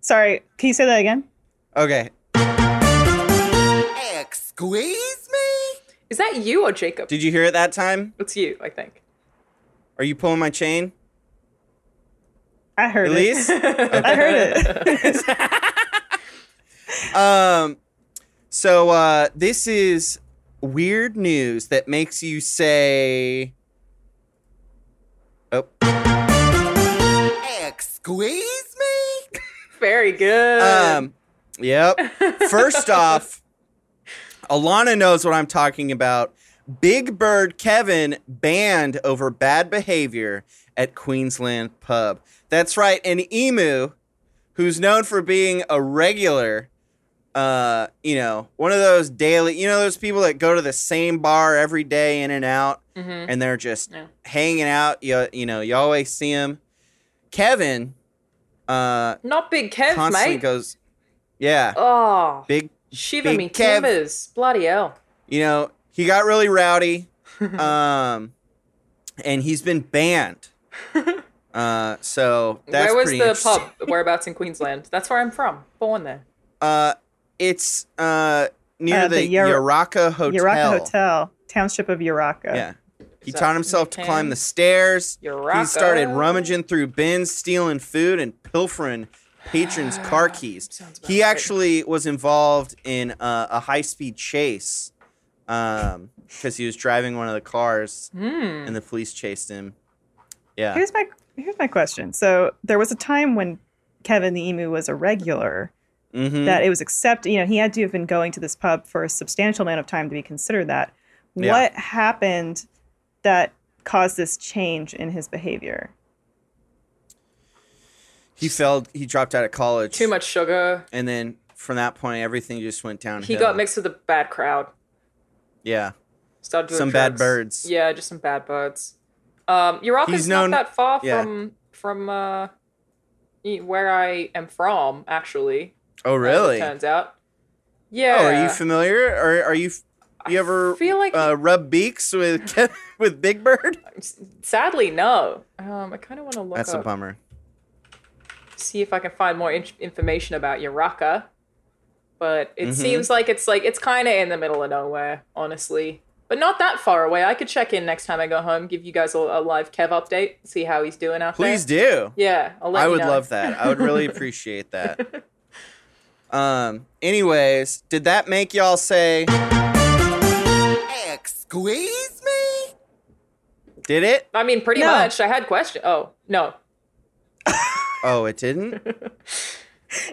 Sorry, can you say that again? Okay. Excuse me? Is that you or Jacob? Did you hear it that time? It's you, I think. Are you pulling my chain? I heard Elise? it. Okay. I heard it. um, so uh, this is weird news that makes you say, "Oh, excuse me." Very good. Um, yep. First off, Alana knows what I'm talking about. Big Bird Kevin banned over bad behavior at Queensland Pub. That's right, an emu who's known for being a regular, uh, you know, one of those daily, you know, those people that go to the same bar every day in and out, mm-hmm. and they're just yeah. hanging out. You, you know, you always see them. Kevin. Uh, Not Big Kev, constantly mate. Goes, yeah. Oh. Big Shiver big me Kev. Timbers. Bloody hell. You know, he got really rowdy, um, and he's been banned. Uh, so that's where was the pub? Whereabouts in Queensland? That's where I'm from. Born there. Uh, it's uh near uh, the, the Yer- Yuraka Hotel. Yuraka Hotel, township of Yuraka. Yeah. He taught himself to climb the stairs. Yuraka. He started rummaging through bins, stealing food, and pilfering patrons' car keys. He actually was involved in uh, a high-speed chase, um, because he was driving one of the cars, mm. and the police chased him. Yeah. Here's my. Here's my question. So there was a time when Kevin the Emu was a regular, mm-hmm. that it was accepted. You know, he had to have been going to this pub for a substantial amount of time to be considered that. Yeah. What happened that caused this change in his behavior? He failed. He dropped out of college. Too much sugar. And then from that point, everything just went downhill. He got mixed with a bad crowd. Yeah. Started doing some drugs. Bad birds. Yeah, just some bad birds. Um, Yuraka's not that far yeah. from from uh, where I am from, actually. Oh, really? As it turns out. Yeah. Oh, are you familiar? Or are you? You ever I feel like uh, rub beaks with with Big Bird? Sadly, no. Um, I kind of want to look. That's up, a bummer. See if I can find more in- information about Yuraka, but it mm-hmm. seems like it's like it's kind of in the middle of nowhere, honestly. But not that far away. I could check in next time I go home, give you guys a, a live Kev update, see how he's doing out Please there. Please do. Yeah, I'll let I you would know. love that. I would really appreciate that. Um. Anyways, did that make y'all say, "Excuse me"? Did it? I mean, pretty no. much. I had questions. Oh, no. Oh, it didn't?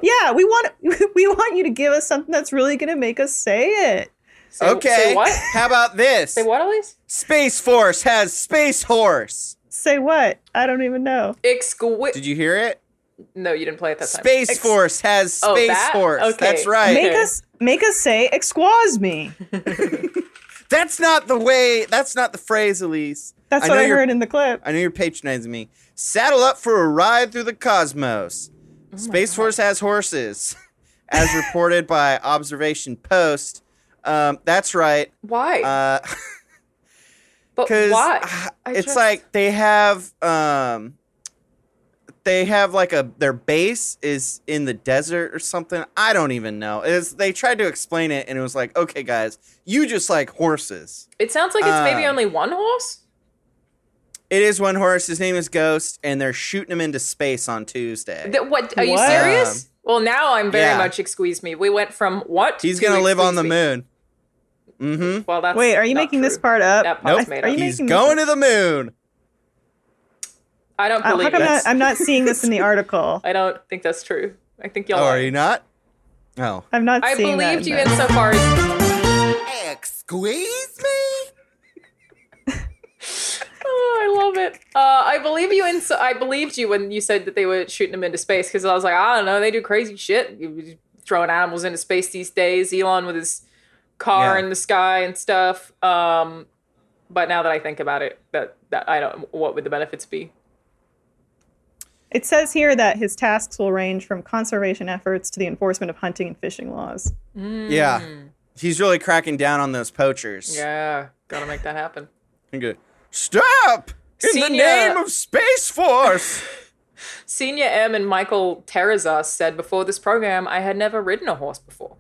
Yeah, we want we want you to give us something that's really going to make us say it. Say, okay. Say what? How about this? Say what, Elise? Space Force has Space Horse. Say what? I don't even know. Exqui- Did you hear it? No, you didn't play it that time. Space Ex- Force has Space oh, that? Horse. Okay. That's right. Make okay. us make us say "Excuse me." That's not the way. That's not the phrase, Elise. That's I what I heard in the clip. I know you're patronizing me. Saddle up for a ride through the cosmos. Oh, Space Force has horses. as reported by Observation Post. Um, that's right. Why? Uh, but why? I, I it's just... like they have um, they have like a their base is in the desert or something. I don't even know. Is they tried to explain it and it was like, okay, guys, you just like horses. It sounds like it's um, maybe only one horse. It is one horse. His name is Ghost, and they're shooting him into space on Tuesday. The, what? Are you what? serious? Um, well, now I'm very yeah. much excuse me. We went from what? He's going to live on the me. moon. Mm-hmm. Well, that's Wait, are you making true. this part up? Nope. Made up. Are you He's going this? to the moon. I don't believe uh, how come that. I'm not seeing this in the article. I don't think that's true. I think y'all oh, are. Are you not? No. I'm not I seeing that. I believed you insofar as... Excuse me? Oh, I love it. Uh, I believe you in. So I believed you when you said that they were shooting him into space because I was like, I don't know, they do crazy shit. You're throwing animals into space these days. Elon with his car yeah. in the sky and stuff. Um, but now that I think about it, that that I don't. What would the benefits be? It says here that his tasks will range from conservation efforts to the enforcement of hunting and fishing laws. Mm. Yeah, he's really cracking down on those poachers. Yeah, gotta make that happen. Good. Stop! In Senior, the name of Space Force! Senior M and Michael Terrazas said, before this program, I had never ridden a horse before,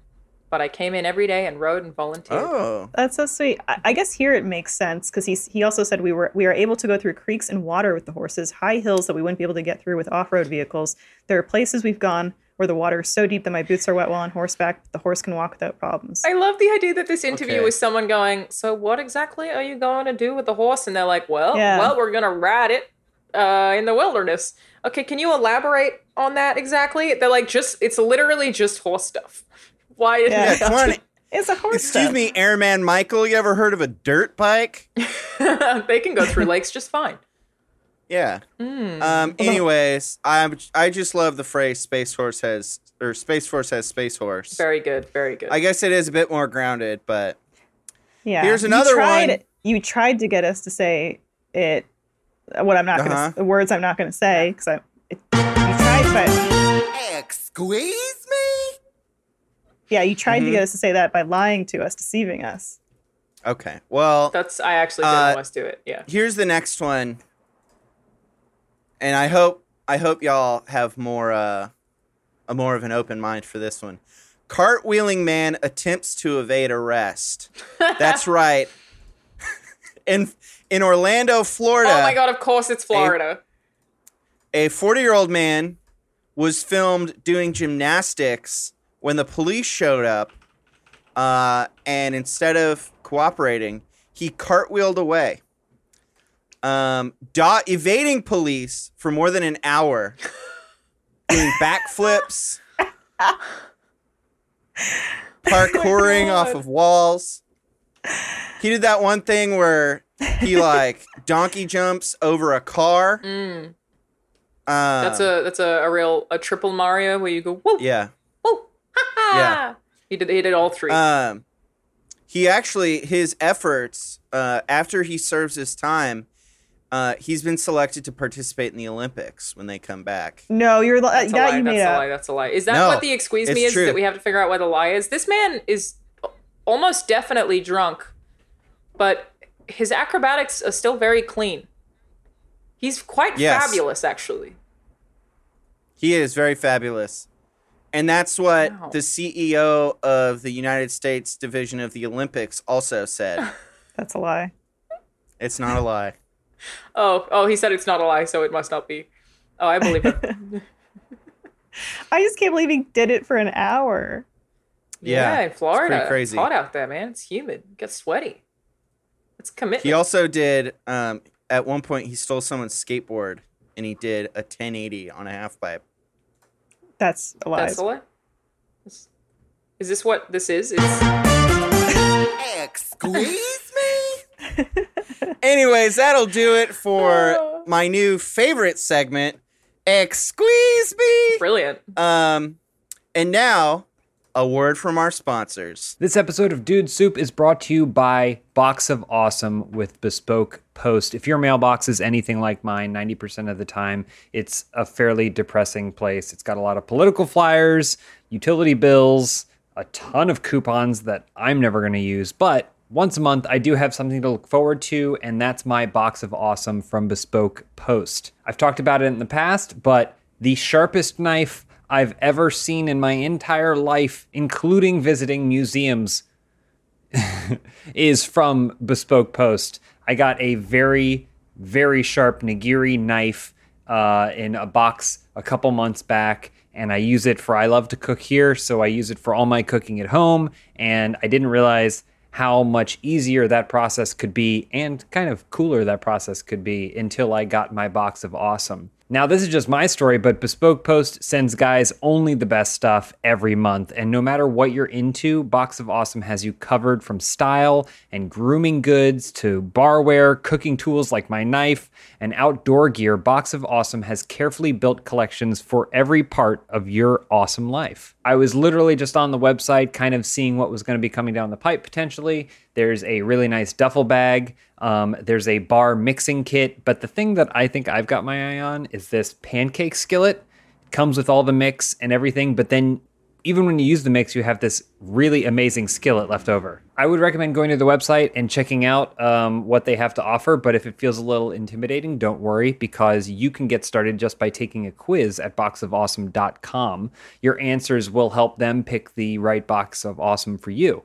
but I came in every day and rode and volunteered. Oh. That's so sweet. I, I guess here it makes sense, because he, he also said we were we are able to go through creeks and water with the horses, high hills that we wouldn't be able to get through with off-road vehicles. There are places we've gone where the water is so deep that my boots are wet while on horseback, the horse can walk without problems. I love the idea that this interview okay. was someone going, so what exactly are you going to do with the horse? And they're like, well, yeah. well, we're going to ride it uh, in the wilderness. Okay, can you elaborate on that exactly? They're like, just it's literally just horse stuff. Why is yeah. it? It's a horse Excuse stuff. Excuse me, Airman Michael, you ever heard of a dirt bike? They can go through lakes just fine. Yeah. Mm. Um, anyways, I I just love the phrase "Space Force has" or "Space Force has Space Horse." Very good, very good. I guess it is a bit more grounded, but yeah. Here's another you tried, one. You tried to get us to say it. What I'm not uh-huh. gonna the words I'm not gonna say because I it, you tried, but excuse me. Yeah, you tried mm-hmm. to get us to say that by lying to us, deceiving us. Okay. Well, that's I actually didn't uh, want us to do it. Yeah. Here's the next one. And I hope I hope y'all have more uh, a more of an open mind for this one. Cartwheeling man attempts to evade arrest. That's right. In in Orlando, Florida. Oh my God! Of course, it's Florida. A forty-year-old man was filmed doing gymnastics when the police showed up, uh, and instead of cooperating, he cartwheeled away. Um, da- evading police for more than an hour, doing backflips, parkouring oh off of walls. He did that one thing where he like donkey jumps over a car. Mm. Um, that's a that's a, a real a triple Mario where you go whoa yeah whoa ha ha. Yeah. He did he did all three. Um, he actually his efforts uh, after he serves his time. Uh, he's been selected to participate in the Olympics when they come back. No, you're li- that's that a lie. You that's made a up. lie. That's a lie. Is that no, what the excuse me is true. That we have to figure out what the lie is? This man is almost definitely drunk, but his acrobatics are still very clean. He's quite yes. fabulous, actually. He is very fabulous. And that's what wow. the C E O of the United States division of the Olympics also said. That's a lie. It's not a lie. Oh, oh! He said it's not a lie, so it must not be. Oh, I believe him. I just can't believe he did it for an hour. Yeah, yeah in Florida, it's pretty crazy. It's hot out there, man. It's humid. It gets sweaty. It's commitment. He also did. Um, at one point, he stole someone's skateboard, and he did a ten eighty on a half pipe. That's a lie. That's a lie. Is, is this what this is? It's... Excuse me. Anyways, that'll do it for my new favorite segment, Excuse Me. Brilliant. Um, and now a word from our sponsors. This episode of Dude Soup is brought to you by Box of Awesome with Bespoke Post. If your mailbox is anything like mine, ninety percent of the time, it's a fairly depressing place. It's got a lot of political flyers, utility bills, a ton of coupons that I'm never going to use, but once a month, I do have something to look forward to, and that's my Box of Awesome from Bespoke Post. I've talked about it in the past, but the sharpest knife I've ever seen in my entire life, including visiting museums, is from Bespoke Post. I got a very, very sharp nigiri knife uh, in a box a couple months back, and I use it for, I love to cook here, so I use it for all my cooking at home, and I didn't realize how much easier that process could be and kind of cooler that process could be until I got my Box of Awesome. Now, this is just my story, but Bespoke Post sends guys only the best stuff every month. And no matter what you're into, Box of Awesome has you covered, from style and grooming goods to barware, cooking tools like my knife, and outdoor gear. Box of Awesome has carefully built collections for every part of your awesome life. I was literally just on the website kind of seeing what was going to be coming down the pipe potentially. There's a really nice duffel bag. Um, there's a bar mixing kit. But the thing that I think I've got my eye on is this pancake skillet. It comes with all the mix and everything. But then even when you use the mix, you have this really amazing skillet left over. I would recommend going to the website and checking out um, what they have to offer. But if it feels a little intimidating, don't worry, because you can get started just by taking a quiz at box of awesome dot com. Your answers will help them pick the right box of awesome for you.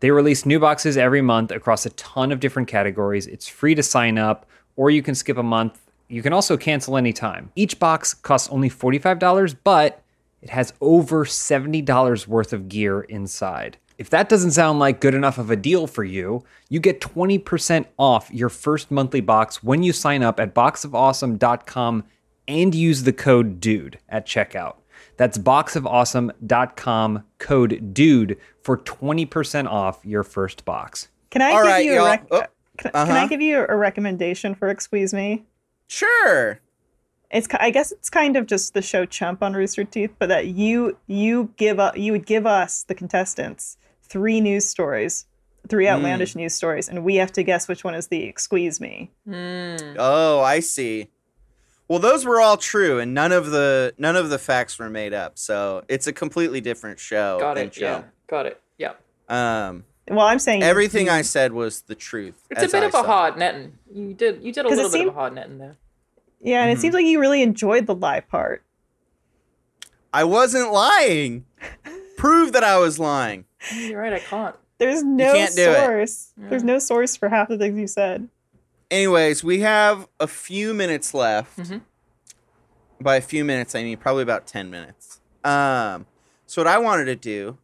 They release new boxes every month across a ton of different categories. It's free to sign up, or you can skip a month. You can also cancel anytime. Each box costs only forty-five dollars, but it has over seventy dollars worth of gear inside. If that doesn't sound like good enough of a deal for you, you get twenty percent off your first monthly box when you sign up at box of awesome dot com and use the code DUDE at checkout. That's box of awesome dot com, code DUDE, for twenty percent off your first box. Can I All give right, you a rec- oh, can, uh-huh. can I give you a recommendation for Excuse Me? Sure. It's I guess it's kind of just the show chump on Rooster Teeth, but that you you give up you would give us, the contestants, three news stories, three outlandish mm. news stories, and we have to guess which one is the Excuse Me. Mm. Oh, I see. Well, those were all true, and none of the none of the facts were made up. So it's a completely different show. Got it. Show. Yeah. Got it. Yeah. Um. Well, I'm saying everything you, I said was the truth. It's a bit I of a said. hard netting. You did. You did a little bit seemed, of a hard netting there. Yeah, and mm-hmm. it seems like you really enjoyed the lie part. I wasn't lying. Prove that I was lying. You're right. I can't. There's no you can't source. Do it. There's no source for half the things you said. Anyways, we have a few minutes left. Mm-hmm. By a few minutes, I mean probably about ten minutes. Um, so what I wanted to do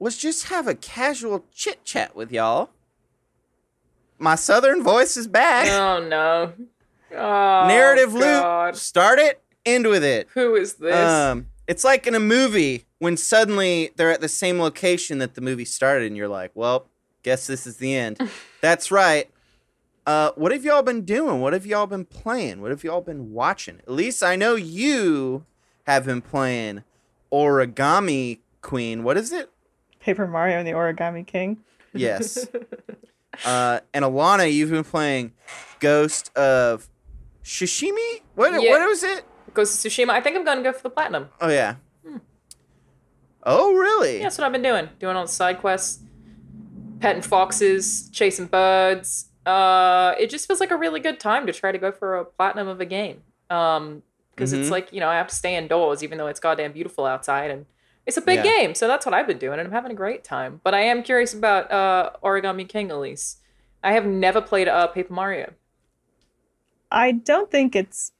was just have a casual chit-chat with y'all. My southern voice is back. Oh, no. Oh, narrative God. Loop. Start it, end with it. Who is this? Um, it's like in a movie when suddenly they're at the same location that the movie started, and you're like, well, guess this is the end. That's right. Uh, what have y'all been doing? What have y'all been playing? What have y'all been watching? At least I know you have been playing Origami Queen. What is it? Paper Mario and the Origami King. Yes. uh, and Alana, you've been playing Ghost of Tsushima? What, yeah. what was it? Ghost of Tsushima. I think I'm going to go for the platinum. Oh, yeah. Hmm. Oh, really? Yeah, that's what I've been doing. Doing all the side quests, petting foxes, chasing birds. Uh, it just feels like a really good time to try to go for a platinum of a game. Um, because mm-hmm. it's like, you know, I have to stay indoors even though it's goddamn beautiful outside, and it's a big yeah. game. So that's what I've been doing, and I'm having a great time. But I am curious about uh, Origami King, Elise. I have never played uh, Paper Mario. I don't think it's...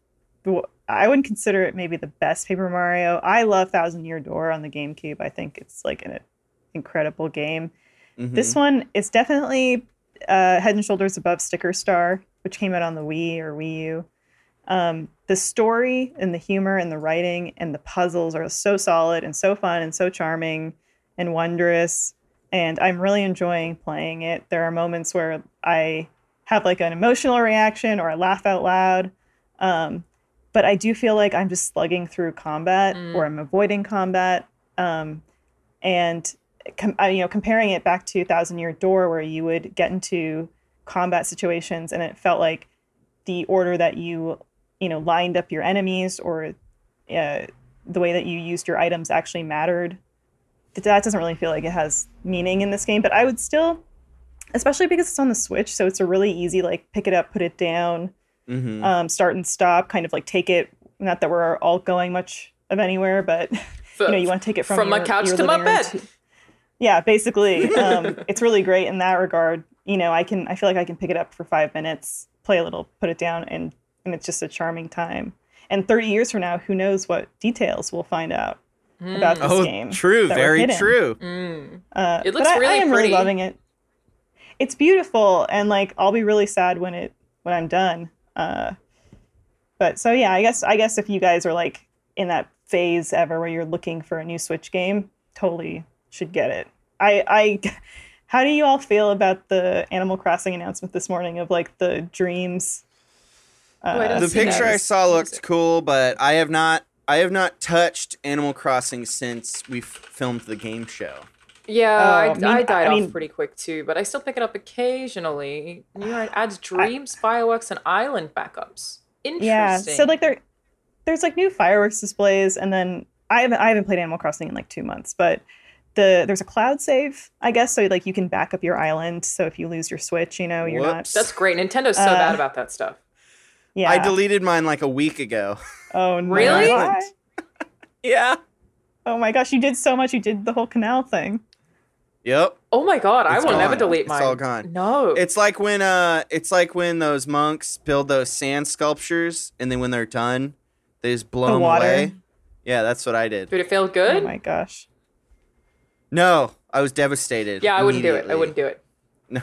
I wouldn't consider it maybe the best Paper Mario. I love Thousand Year Door on the GameCube. I think it's like an incredible game. Mm-hmm. This one is definitely... Uh, head and shoulders above Sticker Star, which came out on the Wii or Wii U. Um, the story and the humor and the writing and the puzzles are so solid and so fun and so charming and wondrous. And I'm really enjoying playing it. There are moments where I have like an emotional reaction or I laugh out loud. Um, but I do feel like I'm just slugging through combat mm. or I'm avoiding combat. Um, And com- you know, comparing it back to Thousand Year Door, where you would get into combat situations and it felt like the order that you, you know, lined up your enemies or uh, the way that you used your items actually mattered. That doesn't really feel like it has meaning in this game, but I would still, especially because it's on the Switch, so it's a really easy, like, pick it up, put it down, mm-hmm. um, start and stop, kind of like take it. Not that we're all going much of anywhere, but so, you know, you want to take it from, from your, my couch to my bed. To, yeah, basically, um, it's really great in that regard. You know, I can I feel like I can pick it up for five minutes, play a little, put it down, and, and it's just a charming time. And thirty years from now, who knows what details we'll find out mm. about this oh, game. Oh, true. Very true. Mm. Uh, it looks but I, really I am pretty. really loving it. It's beautiful. And, like, I'll be really sad when it when I'm done. Uh, but so, yeah, I guess I guess if you guys are, like, in that phase ever where you're looking for a new Switch game, totally should get it. I... I How do you all feel about the Animal Crossing announcement this morning of, like, the dreams? Uh, the picture I saw looked cool, but I have not I have not touched Animal Crossing since we filmed the game show. Yeah, oh, I, I, mean, I died I mean, off pretty quick, too, but I still pick it up occasionally. You know, it adds dreams, I, fireworks, and island backups. Interesting. Yeah, so, like, there, there's, like, new fireworks displays, and then I haven't, I haven't played Animal Crossing in, like, two months, but... The, there's a cloud save, I guess, so like you can back up your island. So if you lose your Switch, you know, you're Whoops. not. That's great. Nintendo's so uh, bad about that stuff. Yeah, I deleted mine like a week ago. Oh no! Really? Yeah. Oh my gosh, you did so much. You did the whole canal thing. Yep. Oh my god, it's I will gone. never delete mine. It's all gone. No. It's like when uh, it's like when those monks build those sand sculptures, and then when they're done, they just blow the them water. away. Yeah, that's what I did. Did it feel good? Oh my gosh. No, I was devastated. Yeah, I wouldn't do it. I wouldn't do it. No,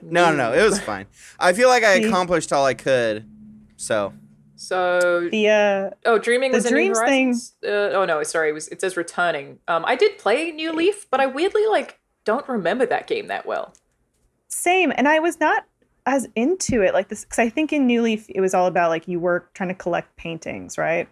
no, no, it was fine. I feel like I accomplished all I could. So, so the uh, oh, dreaming the was in New Horizons. Uh, oh no, sorry, it was. It says returning. Um, I did play New Leaf, but I weirdly like don't remember that game that well. Same, and I was not as into it like this because I think in New Leaf it was all about like you were trying to collect paintings, right?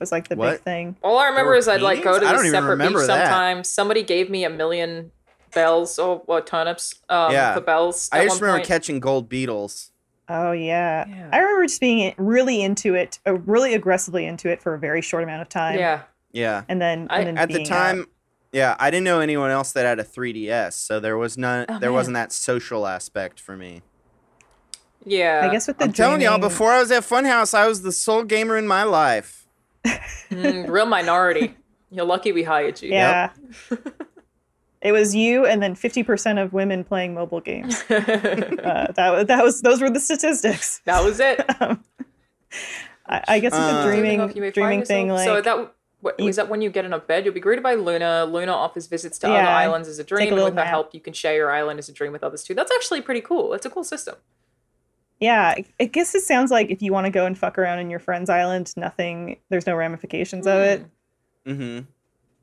was like the what? big thing. All I remember is I'd like go to the separate beach sometimes. Somebody gave me a million bells or, or turnips. Um, yeah. The bells. I just remember point. catching gold beetles. Oh, yeah. yeah. I remember just being really into it, uh, really aggressively into it for a very short amount of time. Yeah. Yeah. And then, I, and then at the time, out. yeah, I didn't know anyone else that had a three D S. So there, was none, oh, there wasn't that social aspect for me. Yeah. I guess with the I'm dreaming, telling y'all, before I was at Funhouse, I was the sole gamer in my life. mm, real minority. You're lucky we hired you. Yeah. Yep. It was you and then fifty percent of women playing mobile games. uh, that, was, that was those were the statistics. That was it. um, I, I guess it's uh, a dreaming, dreaming thing. Like, so that what, you, is that when you get in a bed, you'll be greeted by Luna. Luna offers visits to yeah, other islands as a dream. A and with her help, you can share your island as a dream with others too. That's actually pretty cool. It's a cool system. Yeah, I guess it sounds like if you want to go and fuck around in your friend's island, nothing, there's no ramifications mm. of it. Mm-hmm.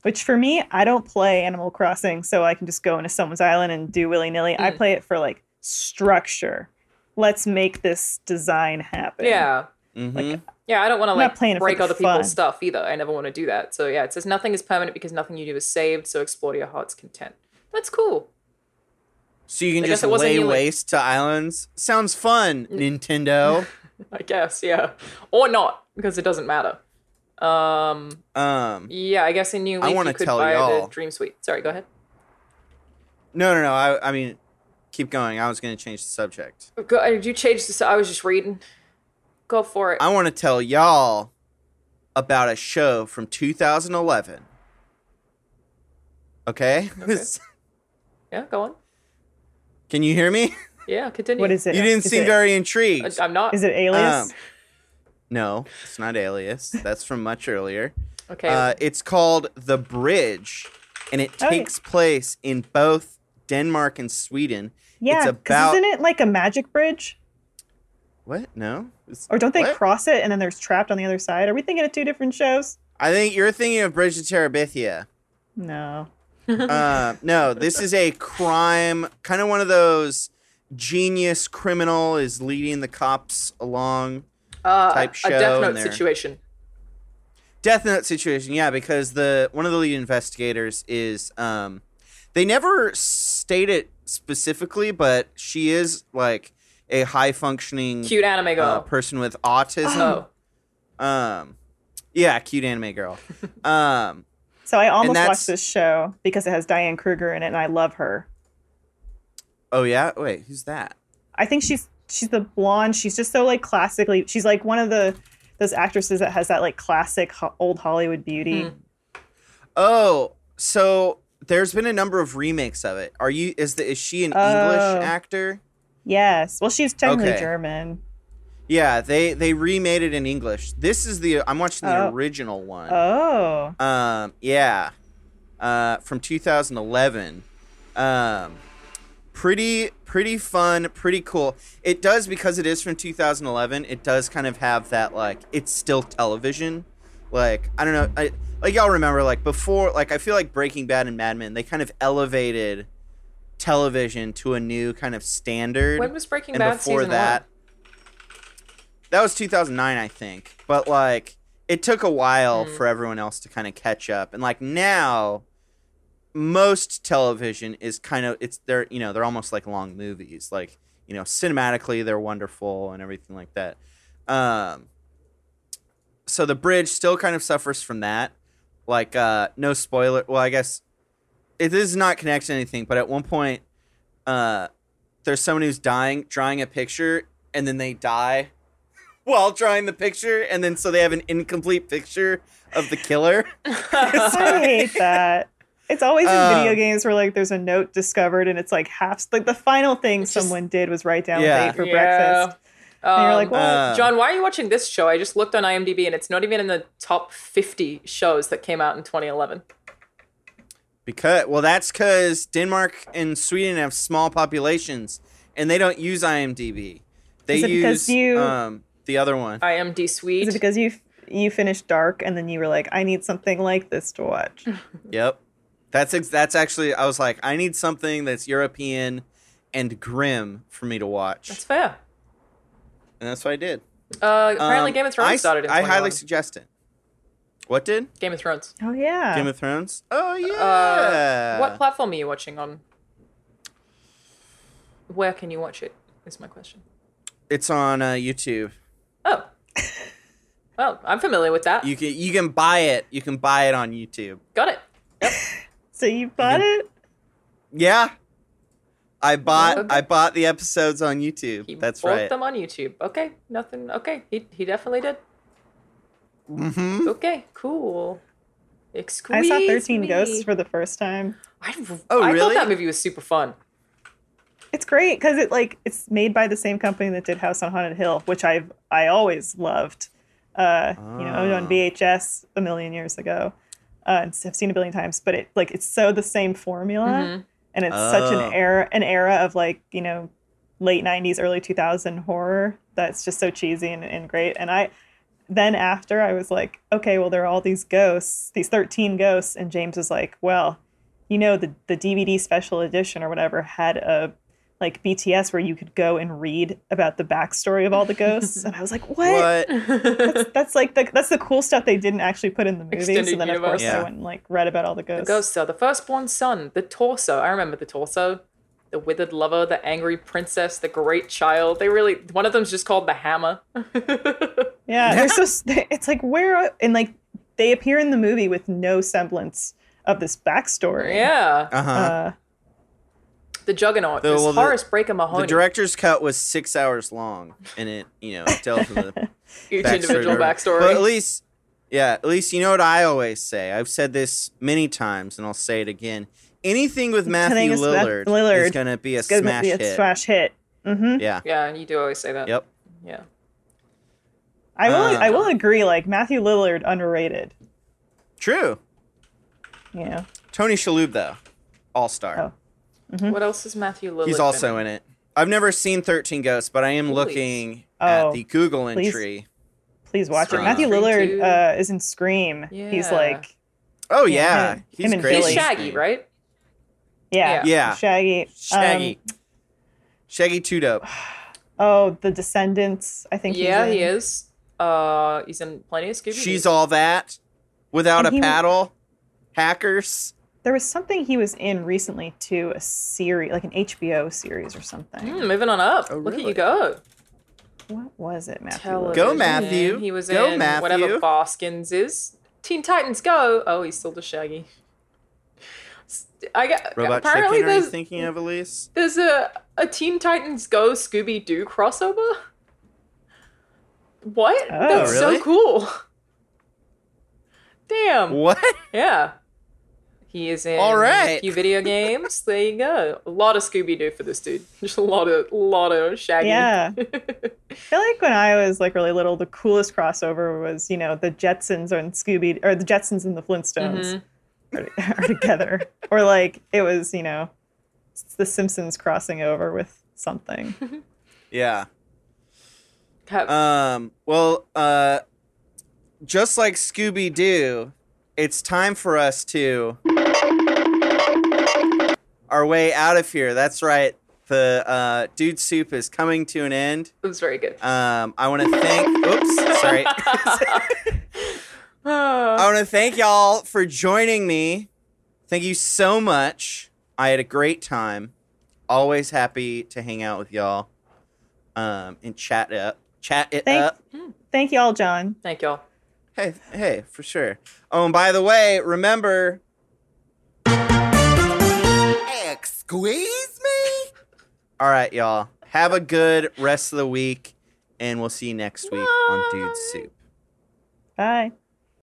Which for me, I don't play Animal Crossing, so I can just go into someone's island and do willy-nilly. Mm. I play it for, like, structure. Let's make this design happen. Yeah. Mm-hmm. Like, yeah, I don't want to, like, break other fun. people's stuff either. I never want to do that. So, yeah, it says nothing is permanent because nothing you do is saved, so explore to your heart's content. That's cool. So you can I just lay you, like, waste to islands? Sounds fun, Nintendo. I guess, yeah. Or not, because it doesn't matter. Um, um, yeah, I guess in New Leaf you could buy y'all. the Dream Suite. Sorry, go ahead. No, no, no. I, I mean, keep going. I was going to change the subject. Go, you changed the subject. I was just reading. Go for it. I want to tell y'all about a show from two thousand eleven. Okay? okay. Yeah, go on. Can you hear me? Yeah, continue. What is it? You didn't is seem it, very intrigued. I'm not. Is it Alias? Um, no, it's not Alias. That's from much earlier. Okay. Uh, it's called The Bridge, and it takes okay. place in both Denmark and Sweden. Yeah, it's about... isn't it like a magic bridge? What? No. It's... Or don't they what? cross it, and then there's trapped on the other side? Are we thinking of two different shows? I think you're thinking of Bridge to Terabithia. No. uh, no, this is a crime, kind of one of those genius criminal is leading the cops along uh, type show. A Death Note situation. Death Note situation, yeah, because the one of the lead investigators is, um, they never state it specifically, but she is like a high functioning cute anime girl, uh, person with autism. Oh. Um, yeah, cute anime girl. um, so I almost watched this show because it has Diane Kruger in it, and I love her. Oh yeah, wait, who's that? I think she's she's the blonde. She's just so like classically. She's like one of the. Those actresses that has that like classic ho- old Hollywood beauty. Mm. Oh, so there's been a number of remakes of it. Are you is the is she an oh. English actor? Yes. Well, she's technically okay. German. Yeah, they they remade it in English. This is the I'm watching the oh. original one. Oh. Um. Yeah. Uh. From two thousand eleven. Um. Pretty, pretty fun, pretty cool. It does, because it is from two thousand eleven, it does kind of have that, like, it's still television. Like, I don't know. I, like, y'all remember, like, before, like, I feel like Breaking Bad and Mad Men, they kind of elevated television to a new kind of standard. When was Breaking Bad season one? And before that, that was two thousand nine, I think. But, like, it took a while mm. for everyone else to kind of catch up. And, like, now... most television is kind of it's they're you know they're almost like long movies, like, you know, cinematically they're wonderful and everything like that. Um so The Bridge still kind of suffers from that, like, uh no spoiler, well, I guess it is not connected to anything, but at one point uh there's someone who's dying drawing a picture, and then they die while drawing the picture, and then so they have an incomplete picture of the killer. I hate that. It's always in um, video games where, like, there's a note discovered and it's, like, half... Like, the final thing just, someone did was write down yeah. what they ate for yeah. breakfast. Um, and you're like, what? Uh, John, why are you watching this show? I just looked on I M D B and it's not even in the top fifty shows that came out in twenty eleven. Because... Well, that's because Denmark and Sweden have small populations and they don't use I M D B. They use because you, um, the other one. I M D B Sweden. Is it because you, you finished Dark and then you were like, I need something like this to watch? Yep. That's ex- that's actually, I was like, I need something that's European and grim for me to watch. That's fair. And that's what I did. Uh, apparently um, Game of Thrones I, started in I highly suggest it. What did? Game of Thrones. Oh, yeah. Game of Thrones. Oh, yeah. Uh, what platform are you watching on? Where can you watch it, is my question. It's on uh, YouTube. Oh. Well, I'm familiar with that. You can, you can buy it. You can buy it on YouTube. Got it. Yep. So you bought it? Yeah, I bought okay. I bought the episodes on YouTube. He That's right. Bought them on YouTube. Okay, nothing. Okay, he he definitely did. Mm-hmm. Okay, cool. Excuse me. I saw thirteen me. Ghosts for the first time. I, oh, I really? thought that movie was super fun. It's great because it like it's made by the same company that did House on Haunted Hill, which I've I always loved. Uh, oh. You know, owned on V H S a million years ago. Uh, I've seen it a billion times, but it like it's so the same formula, mm-hmm. and it's oh. such an era, an era of like you know, late nineties, early two thousand horror that's just so cheesy and, and great. And I, then after I was like, okay, well there are all these ghosts, these thirteen ghosts, and James was like, well, you know the the D V D special edition or whatever had a like B T S where you could go and read about the backstory of all the ghosts, and I was like, what? what? That's, that's like the, that's the cool stuff they didn't actually put in the movie. Extended so then universe. Of course yeah. I went and like read about all the ghosts. The ghosts are the firstborn son, the torso. I remember the torso, the withered lover, the angry princess, the great child. They really one of them's just called the hammer. Yeah, they're so. It's like where and like they appear in the movie with no semblance of this backstory. Yeah. Uh-huh. Uh, The Juggernaut, the, well, Horace Breaker Mahoney. The director's cut was six hours long, and it, you know, tells the each backstory individual backstory. But at least, yeah, at least you know what I always say. I've said this many times, and I'll say it again. Anything with Matthew Lillard, Lillard is going to be a smash be a hit. Smash hit. Mm-hmm. Yeah, yeah, and you do always say that. Yep. Yeah. I will. Uh, I will agree. Like Matthew Lillard, underrated. True. Yeah. Tony Shalhoub, though, all star. Oh. Mm-hmm. What else is Matthew Lillard? He's also in? in it. I've never seen thirteen Ghosts, but I am please. looking oh, at the Google please, entry. Please watch Scream. It. Matthew Lillard uh, is in Scream. Yeah. He's like, oh yeah, him, he's him great. He's Shaggy, right? Yeah, yeah. yeah. Shaggy, Shaggy, um, Shaggy, too dope. Oh, The Descendants. I think. Yeah, he's in. he is. Uh, he's in plenty of Scooby-Doo. She's all that. Without and a paddle? Hackers? There was something he was in recently, too, a series, like an H B O series or something. Mm, moving on up. Oh, Look really? at you go. What was it, Matthew? Television. Go, Matthew. He was go, in Matthew. whatever Baskins is. Teen Titans Go. Oh, he's still the Shaggy. I got, Robot Chicken, are you thinking of, Elise? There's a, a Teen Titans Go Scooby-Doo crossover? What? Oh, That's really? so cool. Damn. What? Yeah. He is in All right. a few video games. There you go. A lot of Scooby-Doo for this dude. Just a lot of, lot of Shaggy. Yeah. I feel like when I was like really little, the coolest crossover was, you know, the Jetsons and Scooby, or the Jetsons and the Flintstones mm-hmm. are, are together. Or like it was, you know, the Simpsons crossing over with something. Yeah. Have- um. Well, uh, just like Scooby-Doo, it's time for us to our way out of here. That's right. The uh, Dude Soup is coming to an end. It was very good. Um, I want to thank. Oops, sorry. I want to thank y'all for joining me. Thank you so much. I had a great time. Always happy to hang out with y'all um, and chat up. Chat it thank, up. Thank y'all, John. Thank y'all. Hey, hey, for sure. Oh, and by the way, remember... Excuse me? All right, y'all. Have a good rest of the week, and we'll see you next week Bye. on Dude Soup. Bye.